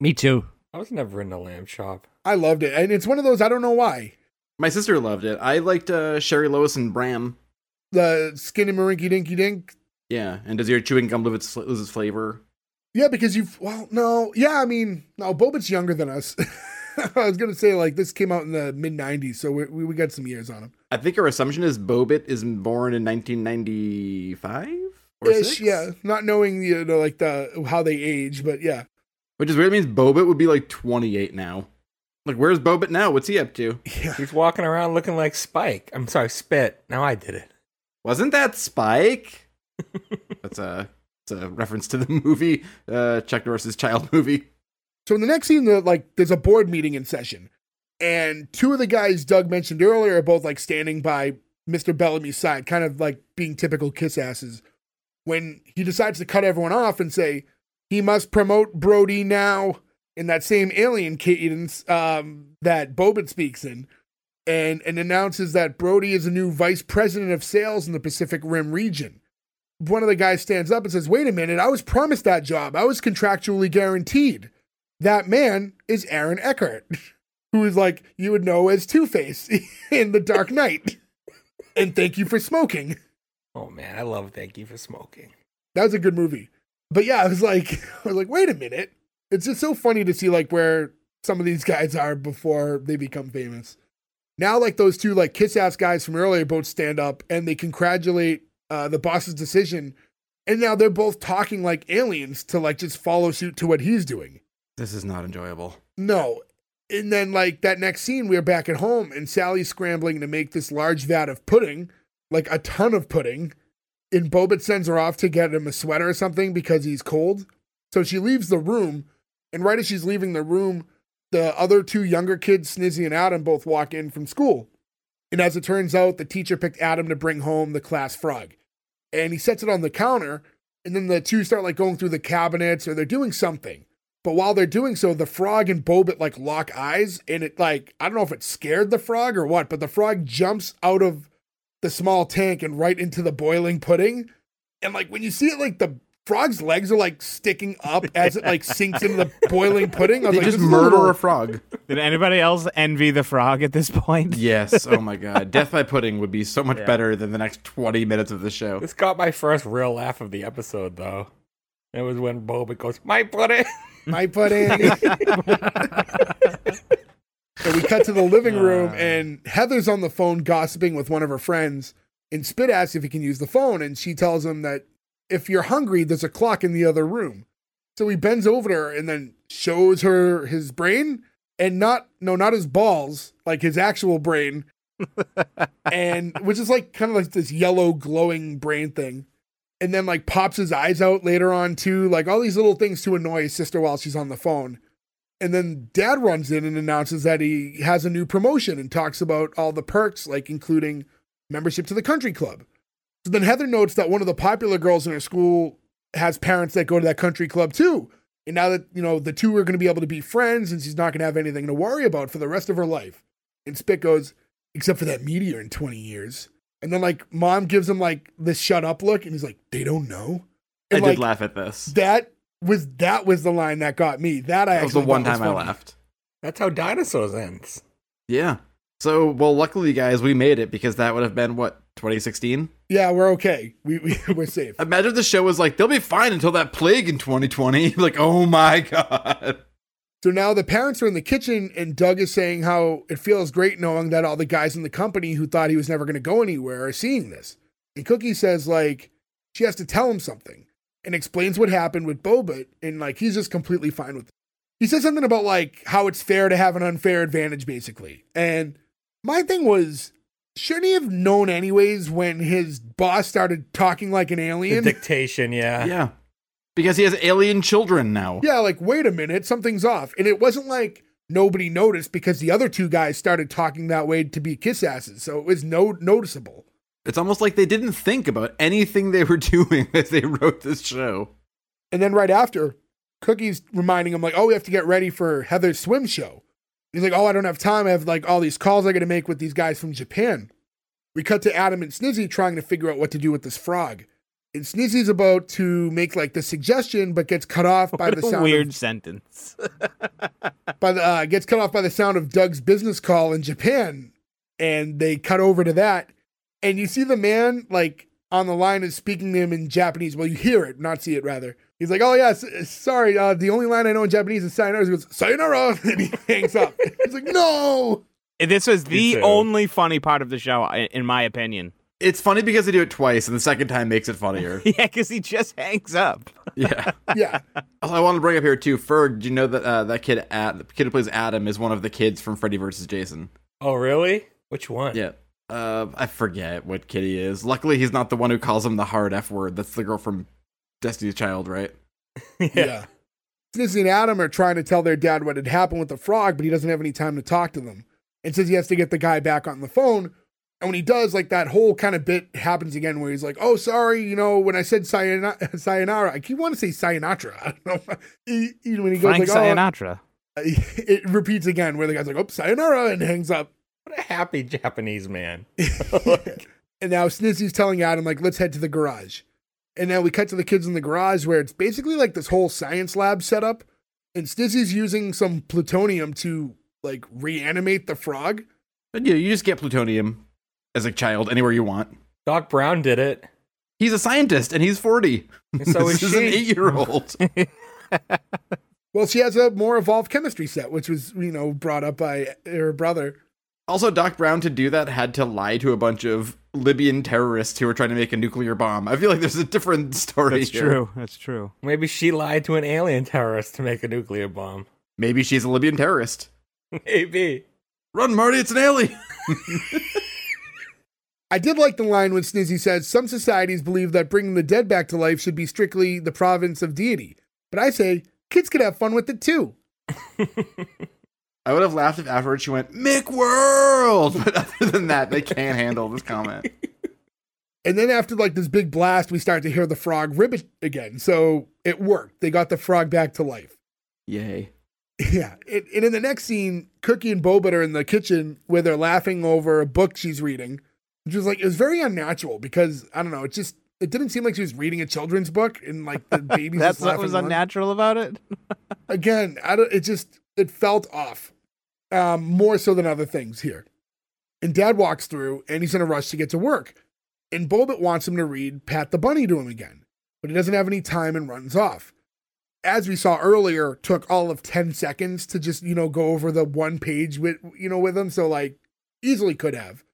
Me too. I was never into Lamb Chop. I loved it. And it's one of those, I don't know why. My sister loved it. I liked Sherry Lois and Bram. The Skinny Marinky Dinky Dink. Yeah, and does your chewing gum lose its flavor? Yeah, because you've... Well, no. Yeah, I mean... No, Bobitt's younger than us. I was going to say, like, this came out in the mid-90s, so we got some years on him. I think our assumption is Bobbitt is born in 1995 or ish, 6? Yeah, not knowing, you know, like, how they age, but yeah. Which is weird. It means Bobbitt would be, like, 28 now. Like, where's Bobbitt now? What's he up to? Yeah. He's walking around looking like Spike. I'm sorry, Spit. Now I did it. Wasn't that Spike? That's a reference to the movie, Chuck Norris's Child movie. So in the next scene, like there's a board meeting in session, and two of the guys Doug mentioned earlier are both like standing by Mr. Bellamy's side, kind of like being typical kiss asses. When he decides to cut everyone off and say he must promote Brody now in that same alien cadence that Bobbitt speaks in, and announces that Brody is a new vice president of sales in the Pacific Rim region. One of the guys stands up and says, wait a minute, I was promised that job. I was contractually guaranteed. That man is Aaron Eckhart, who is like, you would know as Two-Face in The Dark Knight. And Thank You for Smoking. Oh, man, I love Thank You for Smoking. That was a good movie. But yeah, I was like, wait a minute. It's just so funny to see like where some of these guys are before they become famous. Now, like those two like kiss-ass guys from earlier both stand up and they congratulate the boss's decision, and now they're both talking like aliens to like just follow suit to what he's doing. This is not enjoyable. No. And then like that next scene, we're back at home and Sally's scrambling to make this large vat of pudding, like a ton of pudding, and Bobbitt sends her off to get him a sweater or something because he's cold. So she leaves the room, and right as she's leaving the room, the other two younger kids, Snizzy and Adam, both walk in from school. And as it turns out, the teacher picked Adam to bring home the class frog. And he sets it on the counter, and then the two start like going through the cabinets or they're doing something. But while they're doing so, the frog and Bobbitt like lock eyes, and it like, I don't know if it scared the frog or what, but the frog jumps out of the small tank and right into the boiling pudding. And like when you see it, like the frog's legs are like sticking up as it like sinks into the boiling pudding. I was like, just murder a frog. Did anybody else envy the frog at this point? Yes. Oh my God. Death by pudding would be so much better than the next 20 minutes of the show. This got my first real laugh of the episode though. It was when Bobbitt goes, my pudding. My pudding. So we cut to the living room and Heather's on the phone gossiping with one of her friends, and Spit asks if he can use the phone. And she tells him that if you're hungry, there's a clock in the other room. So he bends over to her and then shows her his brain, and not his balls, like his actual brain. And which is like kind of like this yellow glowing brain thing. And then like pops his eyes out later on too, like all these little things to annoy his sister while she's on the phone. And then Dad runs in and announces that he has a new promotion and talks about all the perks, like including membership to the country club. So then Heather notes that one of the popular girls in her school has parents that go to that country club too. And now that, you know, the two are going to be able to be friends and she's not going to have anything to worry about for the rest of her life. And Spit goes, except for that meteor in 20 years. And then like Mom gives him like this shut up look and he's like, they don't know. And I did laugh at this. That was the line that got me. That was the one time I laughed. That's how Dinosaurs ends. Yeah. So, well, luckily, guys, we made it because that would have been, what, 2016? Yeah, we're okay. We're safe. Imagine the show was like, they'll be fine until that plague in 2020. Like, oh, my God. So now the parents are in the kitchen, and Doug is saying how it feels great knowing that all the guys in the company who thought he was never going to go anywhere are seeing this. And Cookie says, like, she has to tell him something and explains what happened with Bobbitt, and, like, he's just completely fine with it. He says something about, like, how it's fair to have an unfair advantage, basically. And my thing was, shouldn't he have known anyways when his boss started talking like an alien? The dictation, yeah. Yeah. Because he has alien children now. Yeah, like, wait a minute, something's off. And it wasn't like nobody noticed because the other two guys started talking that way to be kiss asses. So it was noticeable. It's almost like they didn't think about anything they were doing as they wrote this show. And then right after, Cookie's reminding him, like, oh, we have to get ready for Heather's swim show. He's like, oh, I don't have time. I have, like, all these calls I got to make with these guys from Japan. We cut to Adam and Snizzy trying to figure out what to do with this frog. And Snizzy's about to make, like, the suggestion, but gets cut off by the sound of... weird sentence. Gets cut off by the sound of Doug's business call in Japan. And they cut over to that. And you see the man, like, on the line is speaking to him in Japanese. Well, you hear it, not see it, rather. He's like, oh, yeah, sorry. The only line I know in Japanese is sayonara. He goes, sayonara, and he hangs up. He's like, no. This was the only funny part of the show, in my opinion. It's funny because they do it twice, and the second time makes it funnier. Yeah, because he just hangs up. Yeah. Yeah. Also, I want to bring up here, too, Ferg, do you know that that kid, the kid who plays Adam, is one of the kids from Freddy vs. Jason? Oh, really? Which one? Yeah. I forget what kid he is. Luckily, he's not the one who calls him the hard F word. That's the girl from Destiny's Child, right? Yeah. Snizzy and Adam are trying to tell their dad what had happened with the frog, but he doesn't have any time to talk to them. And says he has to get the guy back on the phone. And when he does, like, that whole kind of bit happens again where he's like, oh, sorry, you know, when I said sayonara, I keep wanting to say sayonatra. I don't know. Even when he goes, Frank, like, Sinatra. Oh, it repeats again where the guy's like, oh, sayonara, and hangs up. What a happy Japanese man. And now Snizzy's telling Adam, like, let's head to the garage. And now we cut to the kids in the garage where it's basically like this whole science lab setup. And Snizzy's using some plutonium to, like, reanimate the frog. But yeah, you just get plutonium as a child anywhere you want. Doc Brown did it. He's a scientist and he's 40. And so is she. This is an 8-year-old. Well, she has a more evolved chemistry set, which was, you know, brought up by her brother. Also, Doc Brown, to do that, had to lie to a bunch of Libyan terrorists who were trying to make a nuclear bomb. I feel like there's a different story. That's true. That's true. Maybe she lied to an alien terrorist to make a nuclear bomb. Maybe she's a Libyan terrorist. Maybe. Run, Marty, it's an alien. I did like the line when Snizzy says, some societies believe that bringing the dead back to life should be strictly the province of deity. But I say, kids could have fun with it, too. I would have laughed if afterwards she went, Mick World! But other than that, they can't handle this comment. And then after, like, this big blast, we start to hear the frog ribbit again. So it worked. They got the frog back to life. Yay. Yeah. And in the next scene, Cookie and Bobit are in the kitchen where they're laughing over a book she's reading. Which was, like, it was very unnatural because, I don't know, it didn't seem like she was reading a children's book and, like, the baby was laughing. That's what was unnatural about it? Again, it felt off. More so than other things here. And Dad walks through, and he's in a rush to get to work. And Bobit wants him to read Pat the Bunny to him again, but he doesn't have any time and runs off. As we saw earlier, took all of 10 seconds to just, you know, go over the one page with him, so, like, easily could have.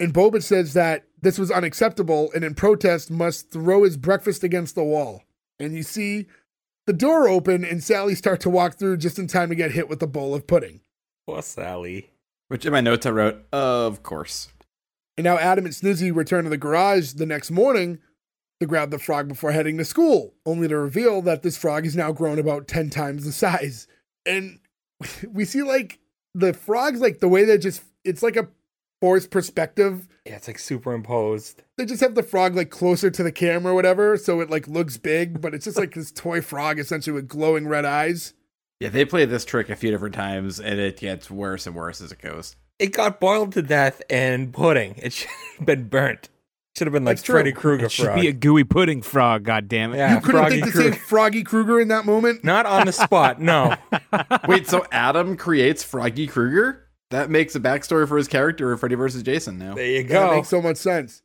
And Bobit says that this was unacceptable, and in protest must throw his breakfast against the wall. And you see the door open, and Sally start to walk through just in time to get hit with a bowl of pudding. Poor Sally. Which in my notes I wrote, of course. And now Adam and Snizzy return to the garage the next morning to grab the frog before heading to school, only to reveal that this frog is now grown about 10 times the size. And we see, like, the frog's, like, the way they just, it's like a forced perspective. Yeah, it's, like, superimposed. They just have the frog, like, closer to the camera or whatever, so it, like, looks big, but it's just like this toy frog essentially with glowing red eyes. Yeah, they play this trick a few different times, and it gets worse and worse as it goes. It got boiled to death in pudding. It should have been burnt. Should have been like Freddy Krueger frog. It should be a gooey pudding frog, goddammit. Yeah, you couldn't think to say Froggy Krueger in that moment? Not on the spot, no. Wait, so Adam creates Froggy Krueger? That makes a backstory for his character in Freddy vs. Jason now. There you go. That makes so much sense.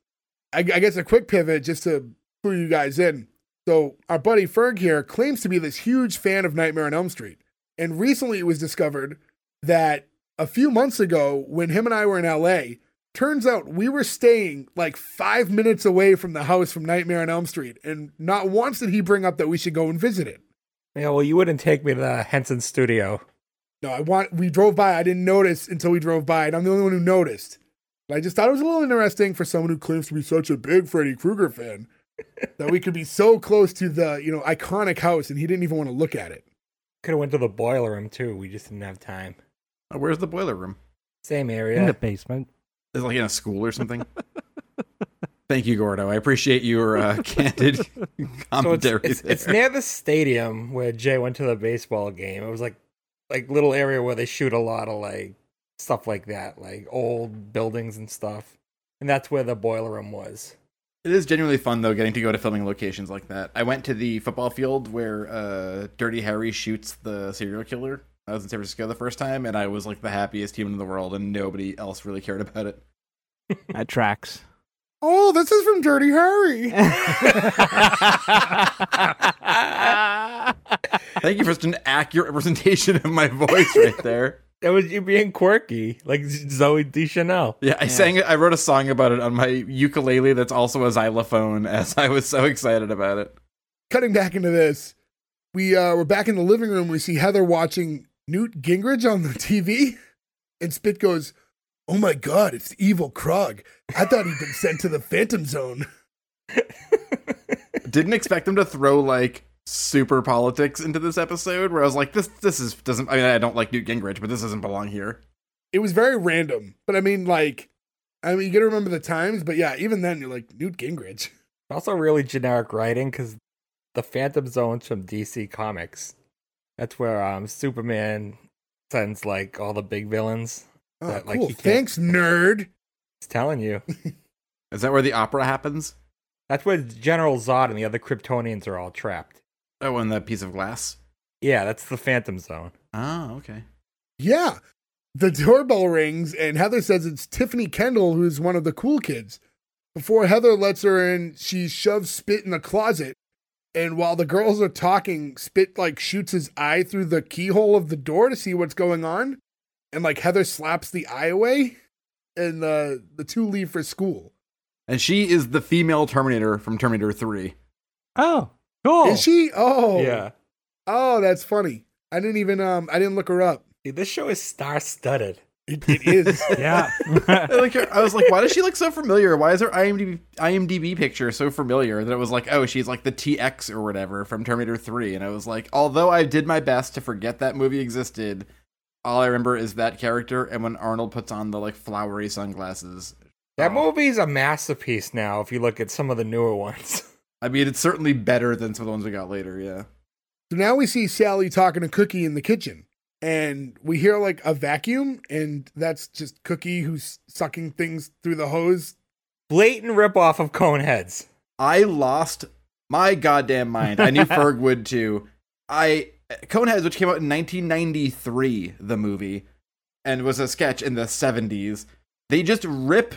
I guess a quick pivot just to clue you guys in. So our buddy Ferg here claims to be this huge fan of Nightmare on Elm Street. And recently it was discovered that a few months ago when him and I were in LA, turns out we were staying like 5 minutes away from the house from Nightmare on Elm Street. And not once did he bring up that we should go and visit it. Yeah, well, you wouldn't take me to the Henson studio. No, we drove by. I didn't notice until we drove by, and I'm the only one who noticed. But I just thought it was a little interesting for someone who claims to be such a big Freddy Krueger fan that we could be so close to the, you know, iconic house, and he didn't even want to look at it. Could have went to the boiler room too. We just didn't have time. Oh, where's the boiler room? Same area. In the basement. Is it like in a school or something? Thank you, Gordo. I appreciate your candid commentary. So it's near the stadium where Jay went to the baseball game. It was like little area where they shoot a lot of like stuff like that, like old buildings and stuff. And that's where the boiler room was. It is genuinely fun, though, getting to go to filming locations like that. I went to the football field where Dirty Harry shoots the serial killer. I was in San Francisco the first time, and I was like the happiest human in the world, and nobody else really cared about it. That tracks. Oh, this is from Dirty Harry. Thank you for such an accurate representation of my voice right there. That was you being quirky, like Zoe Deschanel. Yeah, I wrote a song about it on my ukulele that's also a xylophone, as I was so excited about it. Cutting back into this, we're back in the living room. We see Heather watching Newt Gingrich on the TV, and Spit goes, "Oh my God, it's evil Krog. I thought he'd been sent to the Phantom Zone." Didn't expect them to throw like super politics into this episode, where I was like, this doesn't. I mean, I don't like Newt Gingrich, but this doesn't belong here. It was very random, but I mean, you gotta remember the times. But yeah, even then, you're like Newt Gingrich. Also, really generic writing because the Phantom Zone's from DC Comics. That's where Superman sends like all the big villains. Oh, that, cool. Thanks, nerd. It's telling you. Is that where the opera happens? That's where General Zod and the other Kryptonians are all trapped. Oh, and that piece of glass? Yeah, that's the Phantom Zone. Oh, okay. Yeah. The doorbell rings, and Heather says it's Tiffany Kendall, who's one of the cool kids. Before Heather lets her in, she shoves Spit in the closet, and while the girls are talking, Spit, shoots his eye through the keyhole of the door to see what's going on, and, Heather slaps the eye away, and the two leave for school. And she is the female Terminator from Terminator 3. Oh. Cool. Is she? Oh. Yeah. Oh, that's funny. I didn't look her up. Dude, this show is star-studded. It is. Yeah. I was like, why does she look so familiar? Why is her IMDb picture so familiar? That it was like, oh, she's like the TX or whatever from Terminator 3. And I was like, although I did my best to forget that movie existed, all I remember is that character and when Arnold puts on the flowery sunglasses. That movie's a masterpiece now if you look at some of the newer ones. I mean, it's certainly better than some of the ones we got later, yeah. So now we see Sally talking to Cookie in the kitchen, and we hear, a vacuum, and that's just Cookie who's sucking things through the hose. Blatant ripoff of Coneheads. I lost my goddamn mind. I knew Ferg would, too. Coneheads, which came out in 1993, the movie, and was a sketch in the 70s, they just rip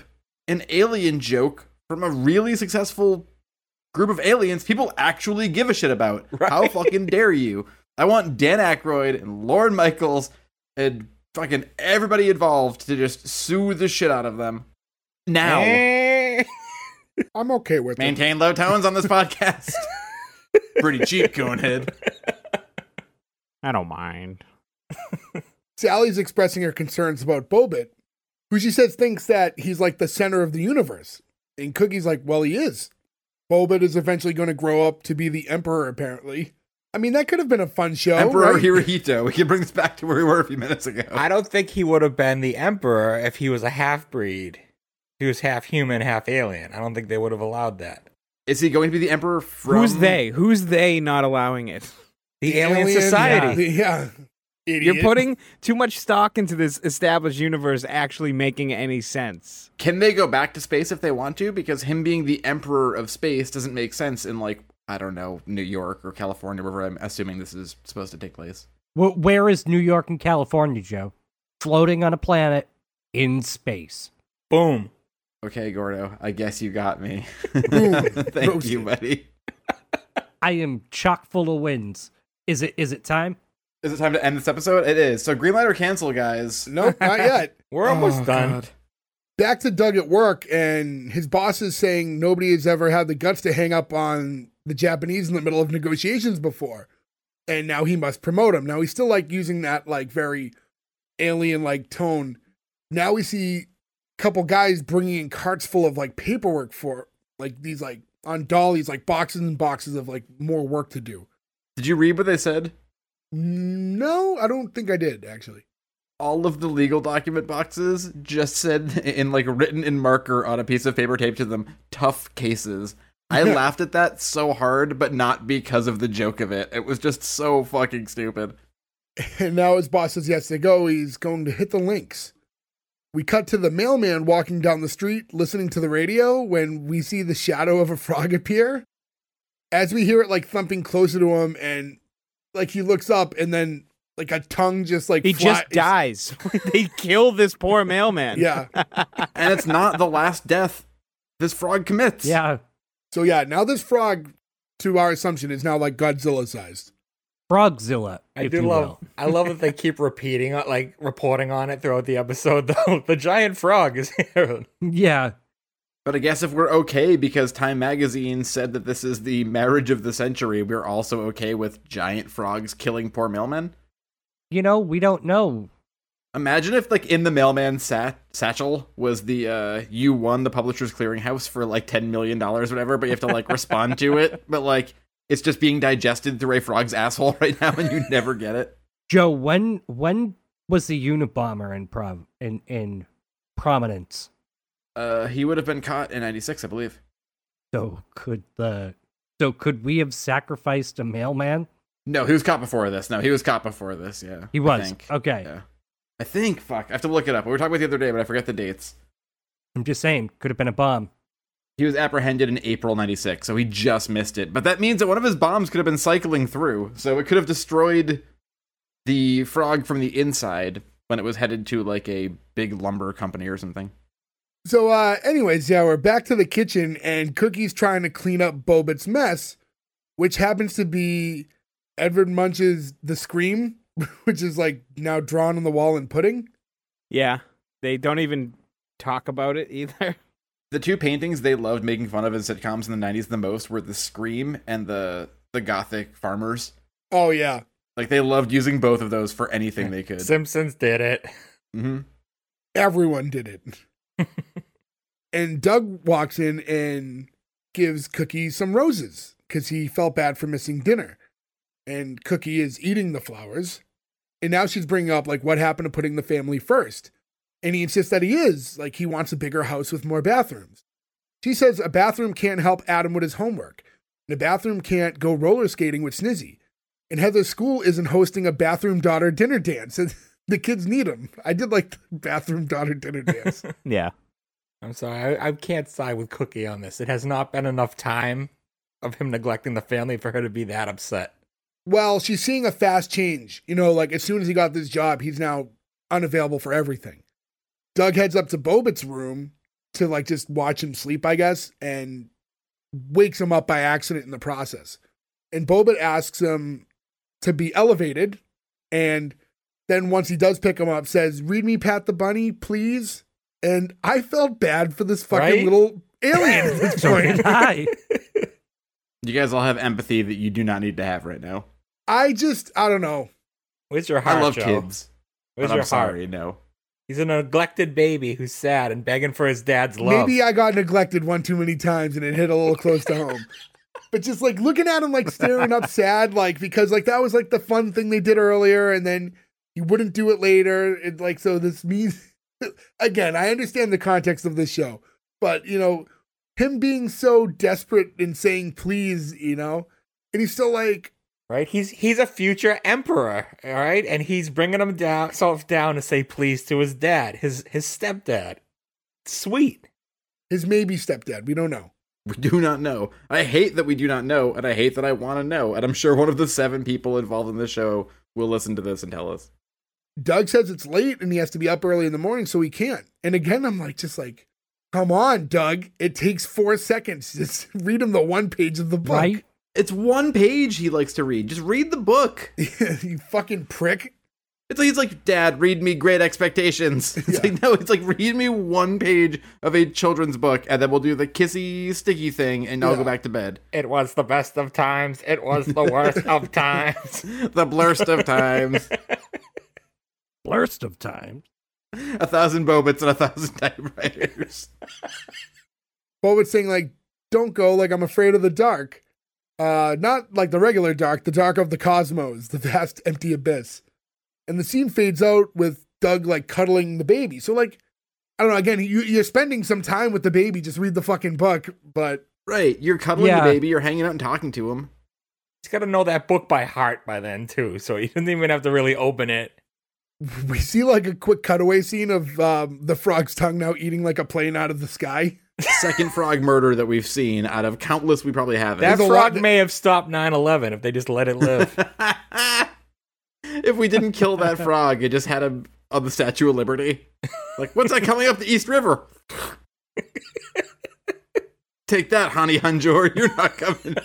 an alien joke from a really successful group of aliens people actually give a shit about. Right? How fucking dare you? I want Dan Aykroyd and Lorne Michaels and fucking everybody involved to just sue the shit out of them. Now. I'm okay with it. Maintain low tones on this podcast. Pretty cheap, Conehead. I don't mind. Sally's expressing her concerns about Bobit, who she says thinks that he's the center of the universe. And Cookie's well, he is. Bobit is eventually going to grow up to be the emperor, apparently. I mean, that could have been a fun show. Emperor, right? Hirohito. We can bring this back to where we were a few minutes ago. I don't think he would have been the emperor if he was a half-breed. He was half human, half alien. I don't think they would have allowed that. Is he going to be the emperor from... Who's they not allowing it? The alien society. Yeah. Idiot. You're putting too much stock into this established universe actually making any sense. Can they go back to space if they want to? Because him being the emperor of space doesn't make sense in, I don't know, New York or California, wherever I'm assuming this is supposed to take place. Well, where is New York and California, Joe? Floating on a planet in space. Boom. Okay, Gordo, I guess you got me. Thank Roasted. You, buddy. I am chock full of wins. Is it time? Is it time to end this episode? It is. So green light or cancel, guys? Nope, not yet. We're almost done. God. Back to Doug at work, and his boss is saying nobody has ever had the guts to hang up on the Japanese in the middle of negotiations before, and now he must promote him. Now he's still using that very alien tone. Now we see a couple guys bringing in carts full of paperwork for these on dollies, like boxes and boxes of like more work to do. Did you read what they said? No, I don't think I did, actually. All of the legal document boxes just said in like written in marker on a piece of paper taped to them, tough cases. I laughed at that so hard, but not because of the joke of it. It was just so fucking stupid. And now his boss says, yes, they go. He's going to hit the links. We cut to the mailman walking down the street, listening to the radio when we see the shadow of a frog appear. As we hear it like thumping closer to him and like he looks up and then like a tongue just like... He just dies. They kill this poor mailman. Yeah. And it's not the last death this frog commits. Yeah. So yeah, now this frog, to our assumption, is now like Godzilla sized. Frogzilla. I love that they keep reporting on it throughout the episode though. The giant frog is here. Yeah. But I guess if we're okay because Time Magazine said that this is the marriage of the century, we're also okay with giant frogs killing poor mailmen? You know, we don't know. Imagine if like in the mailman satchel was the you won the Publishers Clearinghouse for like $10 million or whatever, but you have to like respond to it, but like it's just being digested through a frog's asshole right now and you never get it. Joe, when was the Unabomber in prominence? He would have been caught in 96, I believe. So could we have sacrificed a mailman? No, he was caught before this. Yeah. He was. Okay. Yeah. I think, fuck, I have to look it up. We were talking about it the other day, but I forget the dates. I'm just saying, could have been a bomb. He was apprehended in April 96, so he just missed it. But that means that one of his bombs could have been cycling through, so it could have destroyed the frog from the inside when it was headed to, like, a big lumber company or something. So, anyways, yeah, we're back to the kitchen, and Cookie's trying to clean up Bobit's mess, which happens to be Edvard Munch's The Scream, which is, like, now drawn on the wall in pudding. Yeah, they don't even talk about it either. The two paintings they loved making fun of in sitcoms in the 90s the most were The Scream and the Gothic Farmers. Oh, yeah. Like, they loved using both of those for anything they could. Simpsons did it. Mm-hmm. Everyone did it. And Doug walks in and gives Cookie some roses because he felt bad for missing dinner. And Cookie is eating the flowers. And now she's bringing up, like, what happened to putting the family first? And he insists that he is. Like, he wants a bigger house with more bathrooms. She says a bathroom can't help Adam with his homework. And a bathroom can't go roller skating with Snizzy. And Heather's school isn't hosting a bathroom daughter dinner dance. And the kids need them. I did like the bathroom daughter dinner dance. Yeah. I'm sorry. I can't side with Cookie on this. It has not been enough time of him neglecting the family for her to be that upset. Well, she's seeing a fast change. You know, like, as soon as he got this job, he's now unavailable for everything. Doug heads up to Bobit's room to, like, just watch him sleep, I guess, and wakes him up by accident in the process. And Bobit asks him to be elevated, and then once he does pick him up, says, read me Pat the Bunny, please. And I felt bad for this fucking little alien at this point. Hi. You guys all have empathy that you do not need to have right now. I don't know. Where's your heart, I love Joe? Kids. Where's your heart? Sorry, no. He's a neglected baby who's sad and begging for his dad's love. Maybe I got neglected one too many times and it hit a little close to home. But just, like, looking at him, like, staring up sad, like, because, like, that was, like, the fun thing they did earlier and then you wouldn't do it later. And, like, so this means... Again, I understand the context of this show, but, you know, him being so desperate and saying, please, you know, and he's still like... Right? He's a future emperor, all right? And he's bringing himself down to say please to his dad, his stepdad. Sweet. His maybe stepdad. We don't know. We do not know. I hate that we do not know, and I hate that I want to know. And I'm sure one of the 7 people involved in the show will listen to this and tell us. Doug says it's late and he has to be up early in the morning, so he can't. And again, I'm like, just like, come on, Doug. It takes 4 seconds. Just read him the one page of the book. Right? It's one page he likes to read. Just read the book. You fucking prick. It's like, he's like, Dad, read me Great Expectations. It's like, no, it's like, read me one page of a children's book, and then we'll do the kissy, sticky thing, and I'll go back to bed. It was the best of times. It was the worst of times. The blurst of times. Blurst of times. 1,000 Bobits and 1,000 typewriters. Bobit's saying, like, don't go like I'm afraid of the dark. Not like the regular dark, the dark of the cosmos, the vast empty abyss. And the scene fades out with Doug like cuddling the baby. So like, I don't know, again, you're spending some time with the baby, just read the fucking book, but... Right, you're cuddling the baby, you're hanging out and talking to him. He's got to know that book by heart by then, too, so he didn't even have to really open it. We see, like, a quick cutaway scene of the frog's tongue now eating, like, a plane out of the sky. Second frog murder that we've seen out of countless we probably haven't. That frog may have stopped 9/11 if they just let it live. If we didn't kill that frog, it just had him on the Statue of Liberty. Like, what's that coming up the East River? Take that, Honey Hunjor. You're not coming.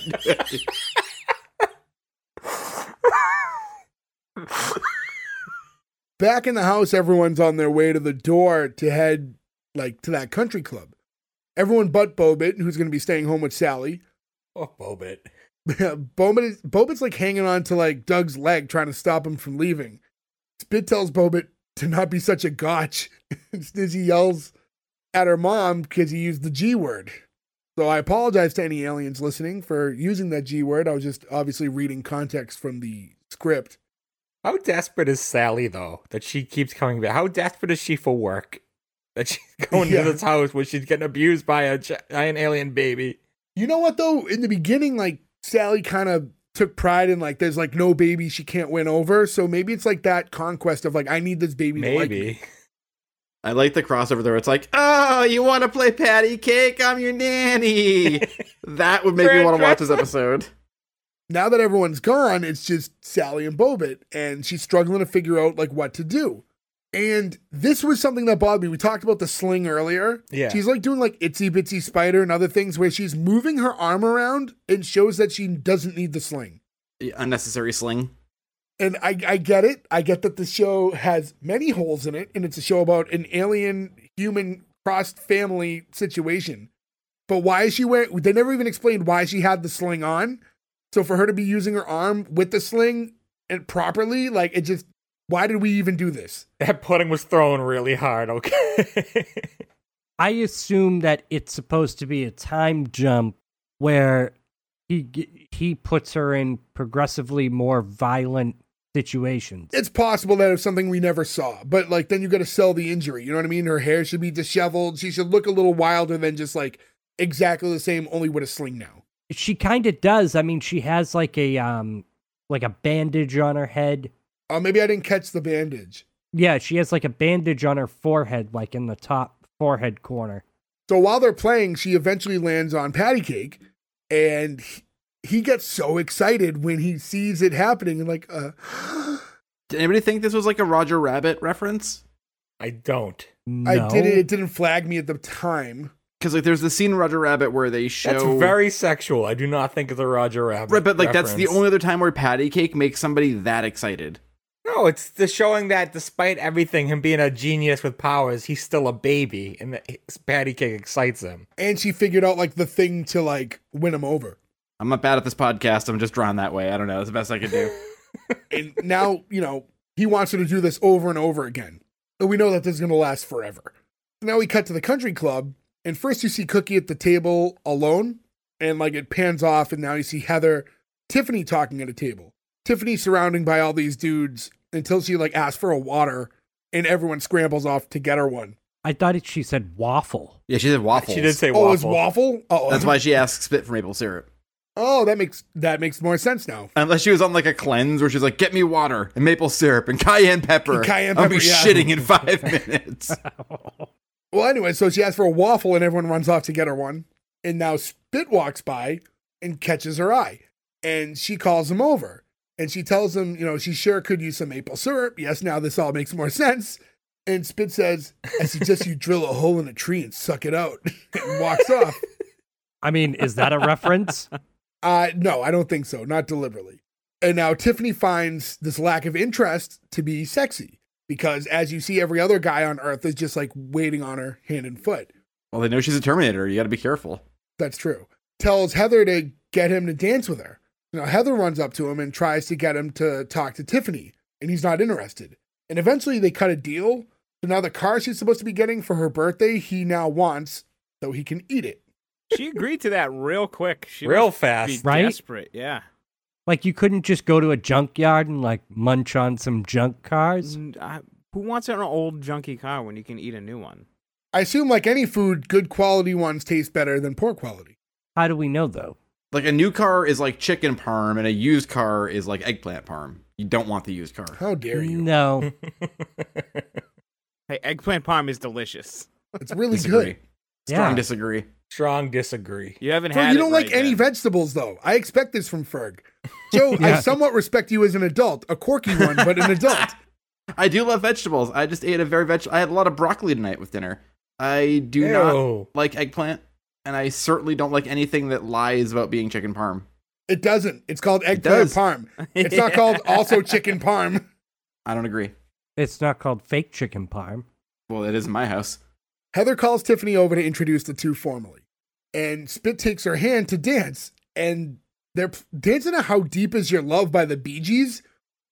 Back in the house, everyone's on their way to the door to head, like, to that country club. Everyone but Bobit, who's going to be staying home with Sally. Oh, Bobit. Bobit's, like, hanging on to, like, Doug's leg, trying to stop him from leaving. Spit tells Bobit to not be such a gotch. Snizzy yells at her mom because he used the G word. So I apologize to any aliens listening for using that G word. I was just obviously reading context from the script. How desperate is Sally, though, that she keeps coming back? How desperate is she for work? That she's going to this house where she's getting abused by a giant alien baby. You know what, though? In the beginning, like, Sally kind of took pride in, like, there's, like, no baby she can't win over. So maybe it's, like, that conquest of, like, I need this baby to like me. I like the crossover there. It's like, oh, you want to play patty cake? I'm your nanny. That would make me want to watch this episode. Now that everyone's gone, it's just Sally and Bobit, and she's struggling to figure out like what to do. And this was something that bothered me. We talked about the sling earlier. Yeah. She's like doing like itsy bitsy spider and other things where she's moving her arm around and shows that she doesn't need the sling. Unnecessary sling. And I get it. I get that the show has many holes in it, and it's a show about an alien-human crossed family situation. But why is she wearing... They never even explained why she had the sling on. So for her to be using her arm with the sling and properly, like, it just... Why did we even do this? That pudding was thrown really hard, okay? I assume that it's supposed to be a time jump where he puts her in progressively more violent situations. It's possible that it's something we never saw, but like then you got to sell the injury. You know what I mean? Her hair should be disheveled. She should look a little wilder than just like exactly the same, only with a sling now. She kind of does. I mean, she has like a bandage on her head. Oh, maybe I didn't catch the bandage. Yeah, she has like a bandage on her forehead, like in the top forehead corner. So while they're playing, she eventually lands on patty cake, and he gets so excited when he sees it happening and like, Did anybody think this was like a Roger Rabbit reference? I don't. No. It didn't flag me at the time. Because like there's the scene in Roger Rabbit where they show... That's very sexual. I do not think it's a Roger Rabbit reference. Right, but like that's the only other time where patty cake makes somebody that excited. No, it's the showing that despite everything, him being a genius with powers, he's still a baby, and his patty cake excites him. And she figured out, like, the thing to, like, win him over. I'm not bad at this podcast. I'm just drawn that way. I don't know. That's the best I can do. And now, you know, he wants her to do this over and over again. And we know that this is going to last forever. Now we cut to the country club, and first you see Cookie at the table alone, and, like, it pans off, and now you see Heather, Tiffany talking at a table. Tiffany surrounded by all these dudes until she, like, asks for a water, and everyone scrambles off to get her one. I thought she said waffle. Yeah, she said waffles. She did say waffle. Oh, it's waffle? Oh, that's why she asked spit for maple syrup. Oh, that makes more sense now. Unless she was on, like, a cleanse where she's like, get me water and maple syrup and cayenne pepper. And cayenne pepper, I'll be shitting in 5 minutes. Well, anyway, so she asks for a waffle, and everyone runs off to get her one. And now Spit walks by and catches her eye, and she calls him over. And she tells him, you know, she sure could use some maple syrup. Yes, now this all makes more sense. And Spit says, I suggest you drill a hole in a tree and suck it out. And walks off. I mean, is that a reference? No, I don't think so. Not deliberately. And now Tiffany finds this lack of interest to be sexy. Because as you see, every other guy on Earth is just like waiting on her hand and foot. Well, they know she's a Terminator. You got to be careful. That's true. Tells Heather to get him to dance with her. Now, Heather runs up to him and tries to get him to talk to Tiffany, and he's not interested. And eventually they cut a deal. So now the car she's supposed to be getting for her birthday, he now wants, so he can eat it. She agreed to that real quick. She real fast, right? Desperate, yeah. Like you couldn't just go to a junkyard and like munch on some junk cars. Who wants an old junky car when you can eat a new one? I assume, like any food, good quality ones taste better than poor quality. How do we know though? Like a new car is like chicken parm, and a used car is like eggplant parm. You don't want the used car. How dare you? No. Hey, eggplant parm is delicious. It's really good. Strong disagree. Strong disagree. You haven't had. You don't like any vegetables, though. I expect this from Ferg. Joe, I somewhat respect you as an adult, a quirky one, but an adult. I do love vegetables. I just ate I had a lot of broccoli tonight with dinner. I do not like eggplant, and I certainly don't like anything that lies about being chicken parm. It doesn't. It's called eggplant parm. It's not called also chicken parm. I don't agree. It's not called fake chicken parm. Well, it is in my house. Heather calls Tiffany over to introduce the two formally, and Spit takes her hand to dance, and they're dancing to How Deep Is Your Love by the Bee Gees.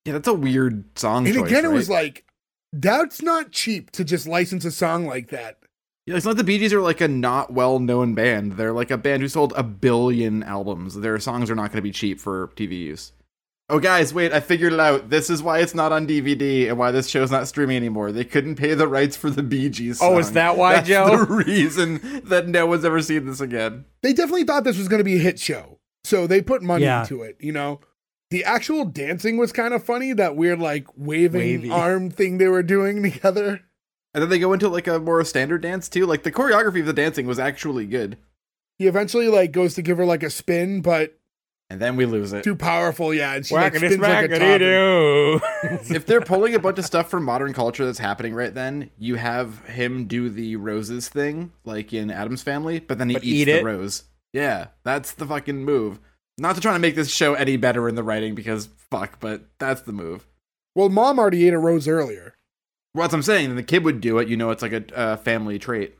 Yeah, that's a weird song choice, again, right? It was like, that's not cheap to just license a song like that. Yeah, it's not the Bee Gees are like a not well-known band. They're like a band who sold 1 billion albums. Their songs are not going to be cheap for TV use. Oh, guys, wait, I figured it out. This is why it's not on DVD and why this show's not streaming anymore. They couldn't pay the rights for the Bee Gees song. Oh, is that why, Joe? That's the reason that no one's ever seen this again. They definitely thought this was going to be a hit show, so they put money into it, you know? The actual dancing was kind of funny, that weird, like, wavy arm thing they were doing together. And then they go into, like, a more standard dance, too. Like, the choreography of the dancing was actually good. He eventually, like, goes to give her, like, a spin, but... And then we lose it. Too powerful, yeah. And she spins like a toddler. If they're pulling a bunch of stuff from modern culture that's happening right then, you have him do the roses thing, like in Adam's Family, but then he eats the rose. Yeah, that's the fucking move. Not to try to make this show any better in the writing, because fuck, but that's the move. Well, Mom already ate a rose earlier. Well, that's what I'm saying. The kid would do it. You know, it's like a family trait.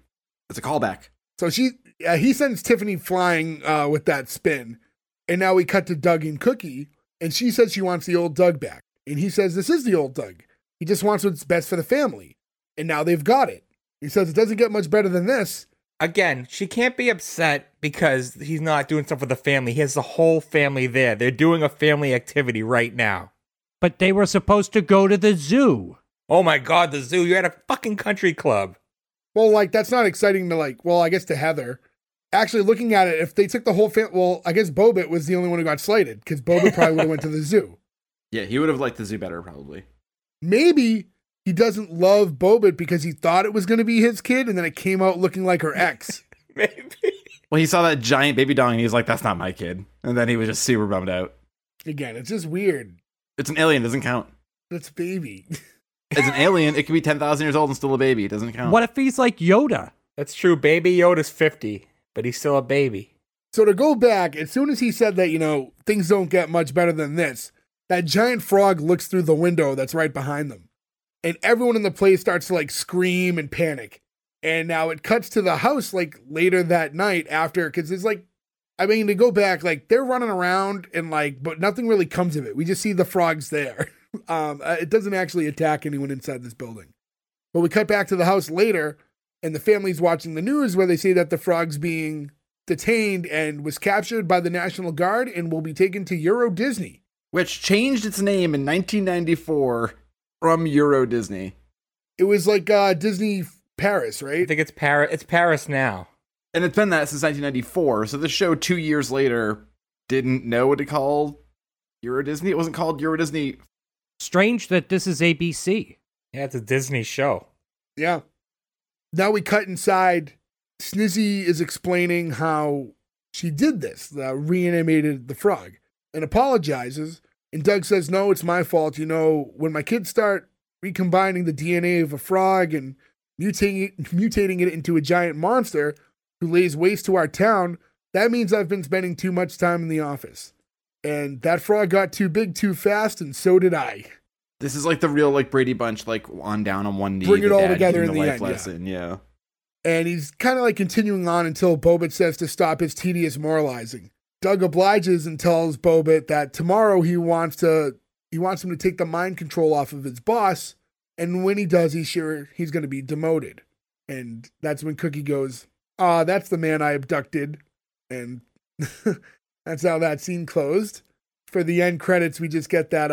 It's a callback. So he sends Tiffany flying with that spin. And now we cut to Doug and Cookie, and she says she wants the old Doug back. And he says, this is the old Doug. He just wants what's best for the family. And now they've got it. He says it doesn't get much better than this. Again, she can't be upset because he's not doing stuff for the family. He has the whole family there. They're doing a family activity right now. But they were supposed to go to the zoo. Oh my God, the zoo. You're at a fucking country club. Well, like, that's not exciting to, like, well, I guess to Heather. Actually, looking at it, if they took the whole family, well, I guess Bobit was the only one who got slighted, because Bobit probably would have went to the zoo. Yeah, he would have liked the zoo better, probably. Maybe he doesn't love Bobit because he thought it was going to be his kid, and then it came out looking like her ex. Maybe. Well, he saw that giant baby dog, and he was like, that's not my kid. And then he was just super bummed out. Again, it's just weird. It's an alien. It doesn't count. It's a baby. It's an alien. It can be 10,000 years old and still a baby. It doesn't count. What if he's like Yoda? That's true. Baby Yoda's 50. But he's still a baby. So to go back, as soon as he said that, you know, things don't get much better than this, that giant frog looks through the window that's right behind them. And everyone in the place starts to, like, scream and panic. And now it cuts to the house, like, later that night after, because it's like, I mean, to go back, like, they're running around and, like, but nothing really comes of it. We just see the frogs there. It doesn't actually attack anyone inside this building. But we cut back to the house later, and the family's watching the news where they say that the frog's being detained and was captured by the National Guard and will be taken to Euro Disney. Which changed its name in 1994 from Euro Disney. It was like Disney Paris, right? I think it's Paris. It's Paris now. And it's been that since 1994. So the show 2 years later didn't know what to call Euro Disney. It wasn't called Euro Disney. Strange that this is ABC. Yeah, it's a Disney show. Yeah. Now we cut inside. Snizzy is explaining how she did this, reanimated the frog, and apologizes. And Doug says, no, it's my fault. You know, when my kids start recombining the DNA of a frog and mutating it into a giant monster who lays waste to our town, that means I've been spending too much time in the office. And that frog got too big too fast, and so did I. This is like the real, like, Brady Bunch, like, on down on one knee. Bring it all together in the life end, lesson, yeah. And he's kind of, like, continuing on until Bobit says to stop his tedious moralizing. Doug obliges and tells Bobit that tomorrow he wants him to take the mind control off of his boss, and when he does, he's sure he's going to be demoted. And that's when Cookie goes, that's the man I abducted. And that's how that scene closed. For the end credits, we just get that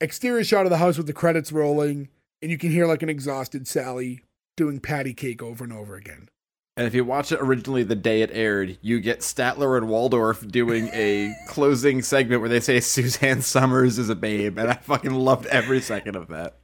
exterior shot of the house with the credits rolling, and you can hear like an exhausted Sally doing patty cake over and over again. And if you watch it originally the day it aired, you get Statler and Waldorf doing a closing segment where they say Suzanne Summers is a babe, and I fucking loved every second of that.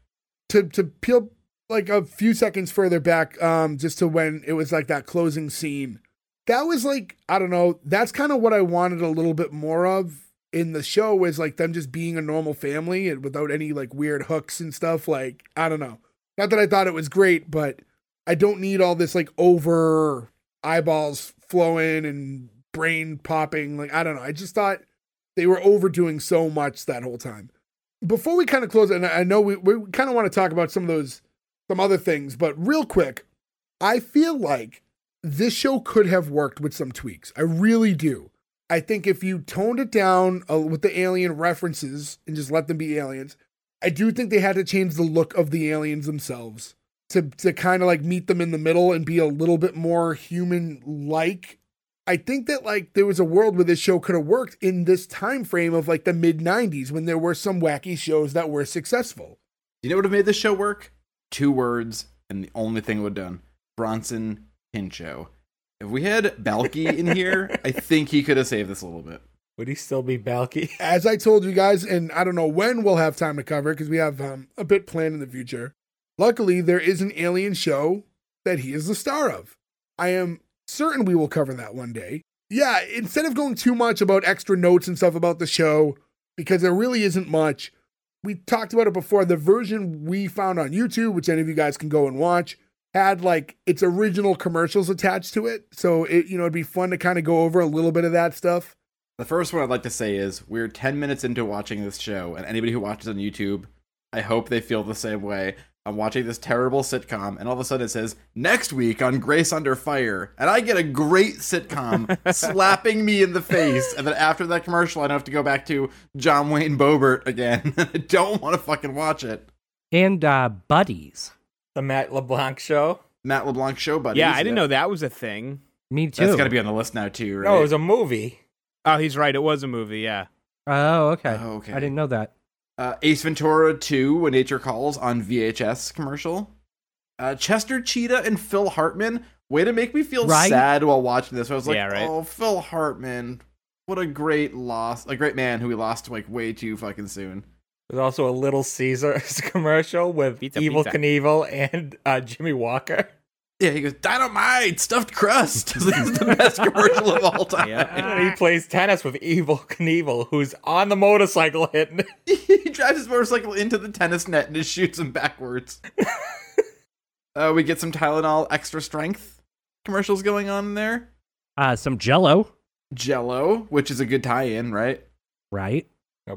To peel like a few seconds further back, just to when it was like that closing scene, that was like, I don't know, that's kind of what I wanted a little bit more of in the show, is like them just being a normal family and without any like weird hooks and stuff. Like, I don't know. Not that I thought it was great, but I don't need all this like over eyeballs flowing and brain popping. Like, I don't know. I just thought they were overdoing so much that whole time. Before we kind of close, and I know we kind of want to talk about some other things, but real quick, I feel like this show could have worked with some tweaks. I really do. I think if you toned it down with the alien references and just let them be aliens, I do think they had to change the look of the aliens themselves to kind of like meet them in the middle and be a little bit more human-like. I think that like there was a world where this show could have worked in this time frame of like the mid-90s when there were some wacky shows that were successful. You know what would have made this show work? 2 words, and the only thing it would have done. Bronson Pinchot. If we had Balky in here, I think he could have saved this a little bit. Would he still be Balky? As I told you guys, and I don't know when we'll have time to cover it because we have a bit planned in the future. Luckily, there is an alien show that he is the star of. I am certain we will cover that one day. Yeah, instead of going too much about extra notes and stuff about the show, because there really isn't much, we talked about it before. The version we found on YouTube, which any of you guys can go and watch, had like its original commercials attached to it. So it, you know, it'd be fun to kind of go over a little bit of that stuff. The first one I'd like to say is we're 10 minutes into watching this show, and anybody who watches on YouTube, I hope they feel the same way. I'm watching this terrible sitcom, and all of a sudden it says, next week on Grace Under Fire, and I get a great sitcom slapping me in the face, and then after that commercial, I don't have to go back to John Wayne Bobert again. I don't want to fucking watch it. And Buddies. The Matt LeBlanc show? Matt LeBlanc show, Buddies. Yeah, I didn't know that was a thing. Me too. That's got to be on the list now, too, right? No, it was a movie. Oh, he's right. It was a movie, yeah. Oh, okay. Oh, okay. I didn't know that. Ace Ventura 2, When Nature Calls, on VHS commercial. Chester Cheetah and Phil Hartman. Way to make me feel sad while watching this. I was like, oh, Phil Hartman. What a great loss. A great man who we lost like way too fucking soon. There's also a Little Caesars commercial with Evil Knievel and Jimmy Walker. Yeah, he goes, dynamite, stuffed crust. This is the best commercial of all time. Yeah. He plays tennis with Evil Knievel, who's on the motorcycle hitting. He drives his motorcycle into the tennis net and just shoots him backwards. We get some Tylenol extra strength commercials going on in there. Some Jell-O. Jell-O, which is a good tie-in, right? Right.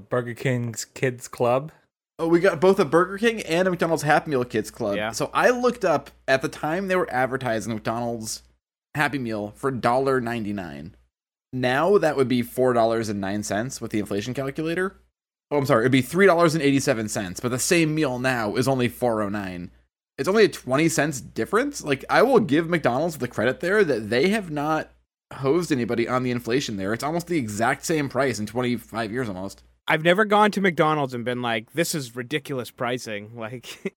Burger King's Kids Club. Oh, we got both a Burger King and a McDonald's Happy Meal Kids Club. Yeah. So I looked up, at the time they were advertising McDonald's Happy Meal for $1.99. Now that would be $4.09 with the inflation calculator. Oh, I'm sorry. It'd be $3.87, but the same meal now is only $4.09. It's only a 20 cents difference. Like, I will give McDonald's the credit there that they have not hosed anybody on the inflation there. It's almost the exact same price in 25 years almost. I've never gone to McDonald's and been like, this is ridiculous pricing. Like,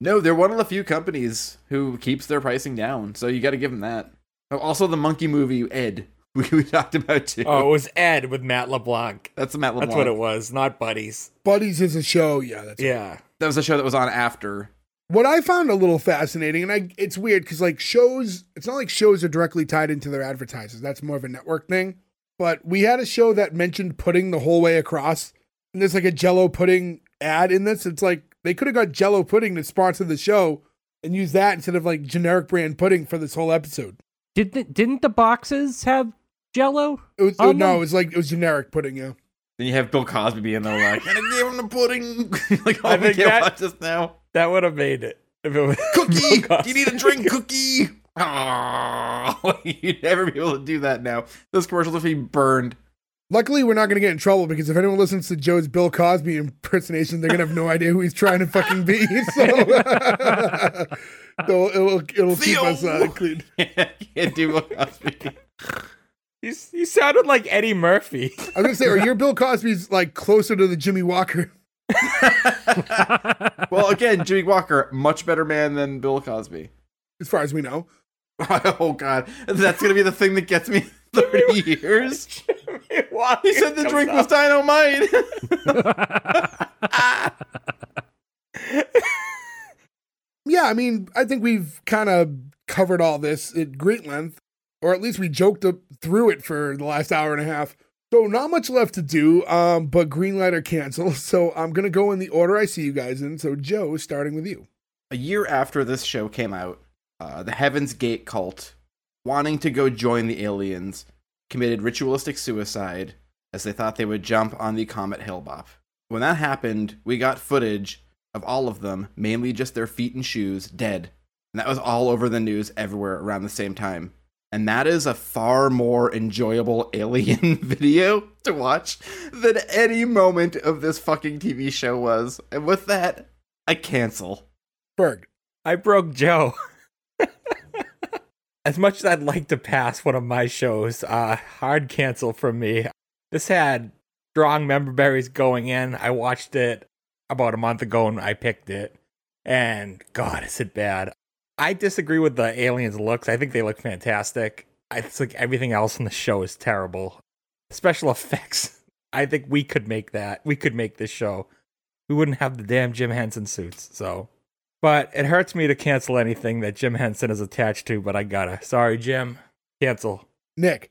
no, they're one of the few companies who keeps their pricing down. So you got to give them that. Oh, also, the monkey movie, Ed, we talked about too. Oh, it was Ed with Matt LeBlanc. That's Matt LeBlanc. That's what it was, not Buddies. Buddies is a show. Yeah. That was a show that was on after. What I found a little fascinating, and it's weird because like shows, it's not like shows are directly tied into their advertisers. That's more of a network thing. But we had a show that mentioned pudding the whole way across. And there's like a Jell-O pudding ad in this. It's like they could have got Jell-O pudding to sponsor the show and use that instead of like generic brand pudding for this whole episode. Didn't the boxes have Jell-O? It was generic pudding, yeah. Then you have Bill Cosby in there like, and I gave him the pudding. Like, I think about this now. That would have made it. If it was Cookie! Do you need a drink, Cookie? Oh, you'd never be able to do that now. Those commercials would be burned. Luckily, we're not going to get in trouble because if anyone listens to Joe's Bill Cosby impersonation, they're going to have no idea who he's trying to fucking be. So it'll keep us clean. Yeah, can't do Bill Cosby. You sounded like Eddie Murphy. I was going to say, or your Bill Cosby's like closer to the Jimmy Walker. Well, again, Jimmy Walker, much better man than Bill Cosby. As far as we know. Oh, God. That's going to be the thing that gets me 30 years. Jimmy Walker, he said the drink was dynamite. Yeah, I mean, I think we've kind of covered all this at great length, or at least we joked through it for the last hour and a half. So not much left to do, but green light or cancel. So I'm going to go in the order I see you guys in. So Joe, starting with you. A year after this show came out, the Heaven's Gate cult, wanting to go join the aliens, committed ritualistic suicide as they thought they would jump on the Comet Hale-Bopp. When that happened, we got footage of all of them, mainly just their feet and shoes, dead. And that was all over the news everywhere around the same time. And that is a far more enjoyable alien video to watch than any moment of this fucking TV show was. And with that, I cancel. Berg. I broke Joe. As much as I'd like to pass one of my shows, hard cancel from me. This had strong member berries going in. I watched it about a month ago and I picked it. And God, is it bad. I disagree with the aliens' looks. I think they look fantastic. It's like everything else in the show is terrible. Special effects. I think we could make that. We could make this show. We wouldn't have the damn Jim Henson suits. So, but it hurts me to cancel anything that Jim Henson is attached to, but I gotta. Sorry, Jim. Cancel. Nick.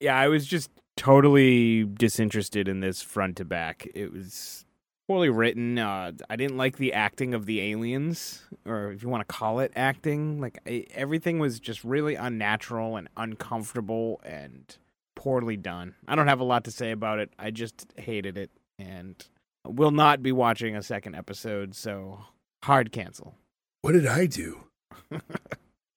Yeah, I was just totally disinterested in this front to back. It was poorly written. I didn't like the acting of the aliens, or if you want to call it acting. Like everything was just really unnatural and uncomfortable and poorly done. I don't have a lot to say about it. I just hated it and will not be watching a second episode. So hard cancel. What did I do?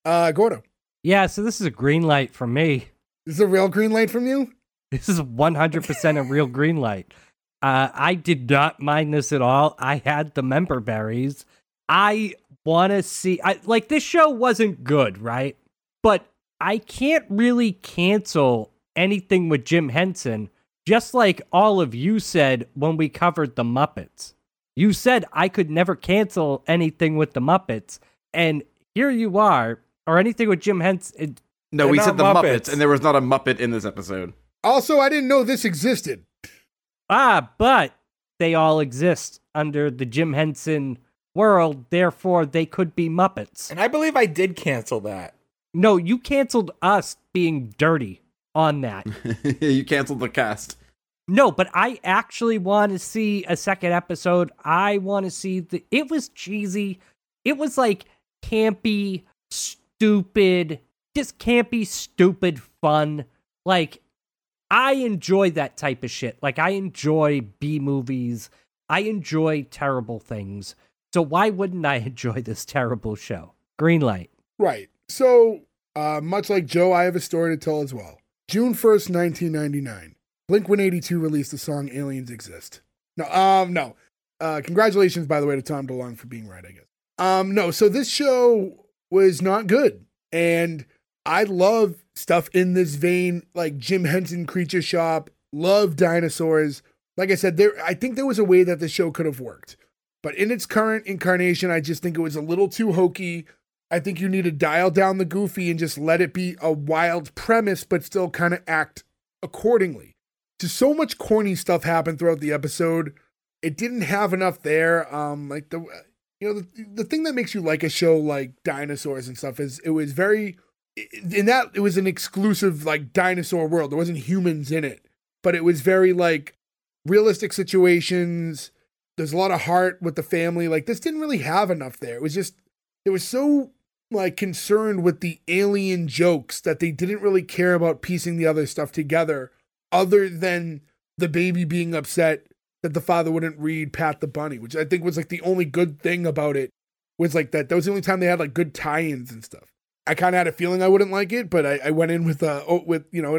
Gordo. Yeah, so this is a green light from me. This is a real green light from you? This is 100% a real green light. I did not mind this at all. I had the member berries. I want to see... like, this show wasn't good, right? But I can't really cancel anything with Jim Henson, just like all of you said when we covered The Muppets. You said I could never cancel anything with The Muppets, and here you are, or anything with Jim Henson. No, we said The Muppets, and there was not a Muppet in this episode. Also, I didn't know this existed. But they all exist under the Jim Henson world, therefore they could be Muppets. And I believe I did cancel that. No, you canceled us being dirty on that. You canceled the cast. No, but I actually want to see a second episode. I want to see it was cheesy. It was like campy, stupid, just campy, stupid fun. Like, I enjoy that type of shit. Like, I enjoy B-movies. I enjoy terrible things. So why wouldn't I enjoy this terrible show? Green light. Right. So, much like Joe, I have a story to tell as well. June 1st, 1999. Blink-182 released the song Aliens Exist. No. Congratulations, by the way, to Tom DeLonge for being right, I guess. So this show was not good. And I love stuff in this vein, like Jim Henson Creature Shop, love Dinosaurs. Like I said, I think there was a way that the show could have worked. But in its current incarnation, I just think it was a little too hokey. I think you need to dial down the goofy and just let it be a wild premise, but still kind of act accordingly. Just so much corny stuff happened throughout the episode. It didn't have enough there. The thing that makes you like a show like Dinosaurs and stuff is it was very... in that, it was an exclusive, like, dinosaur world. There wasn't humans in it. But it was very, like, realistic situations. There's a lot of heart with the family. Like, this didn't really have enough there. It was just, it was so, like, concerned with the alien jokes that they didn't really care about piecing the other stuff together other than the baby being upset that the father wouldn't read Pat the Bunny, which I think was, like, the only good thing about it was, like, that. That was the only time they had, like, good tie-ins and stuff. I kind of had a feeling I wouldn't like it, but I went in with an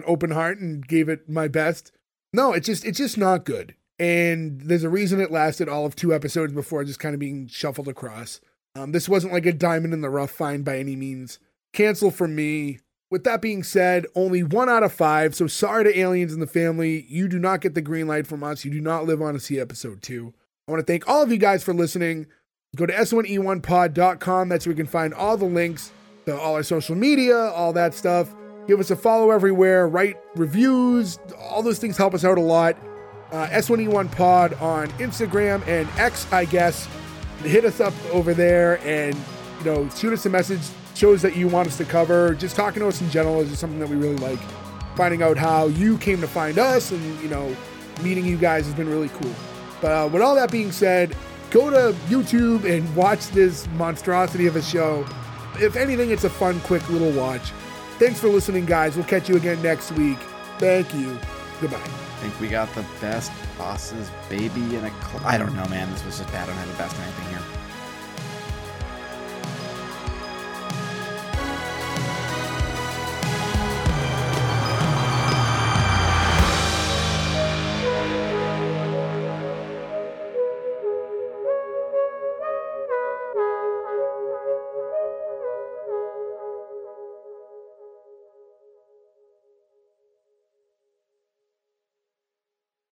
open heart and gave it my best. No, it's just not good. And there's a reason it lasted all of 2 episodes before just kind of being shuffled across. This wasn't like a diamond in the rough find by any means. Cancel for me. With that being said, only 1 out of 5. So sorry to Aliens in the Family. You do not get the green light from us. You do not live on to see episode 2. I want to thank all of you guys for listening. Go to S1E1POD.com. That's where you can find all the links to all our social media, all that stuff. Give us a follow everywhere. Write reviews. All those things help us out a lot. S1E1POD on Instagram and X, I guess. Hit us up over there and, you know, shoot us a message. Shows that you want us to cover. Just talking to us in general is just something that we really like. Finding out how you came to find us and, you know, meeting you guys has been really cool. But with all that being said, go to YouTube and watch this monstrosity of a show. If anything, it's a fun, quick little watch. Thanks for listening, guys. We'll catch you again next week. Thank you. Goodbye. I think we got the best bosses, baby, and I don't know, man. This was just bad. I don't have the best in anything here.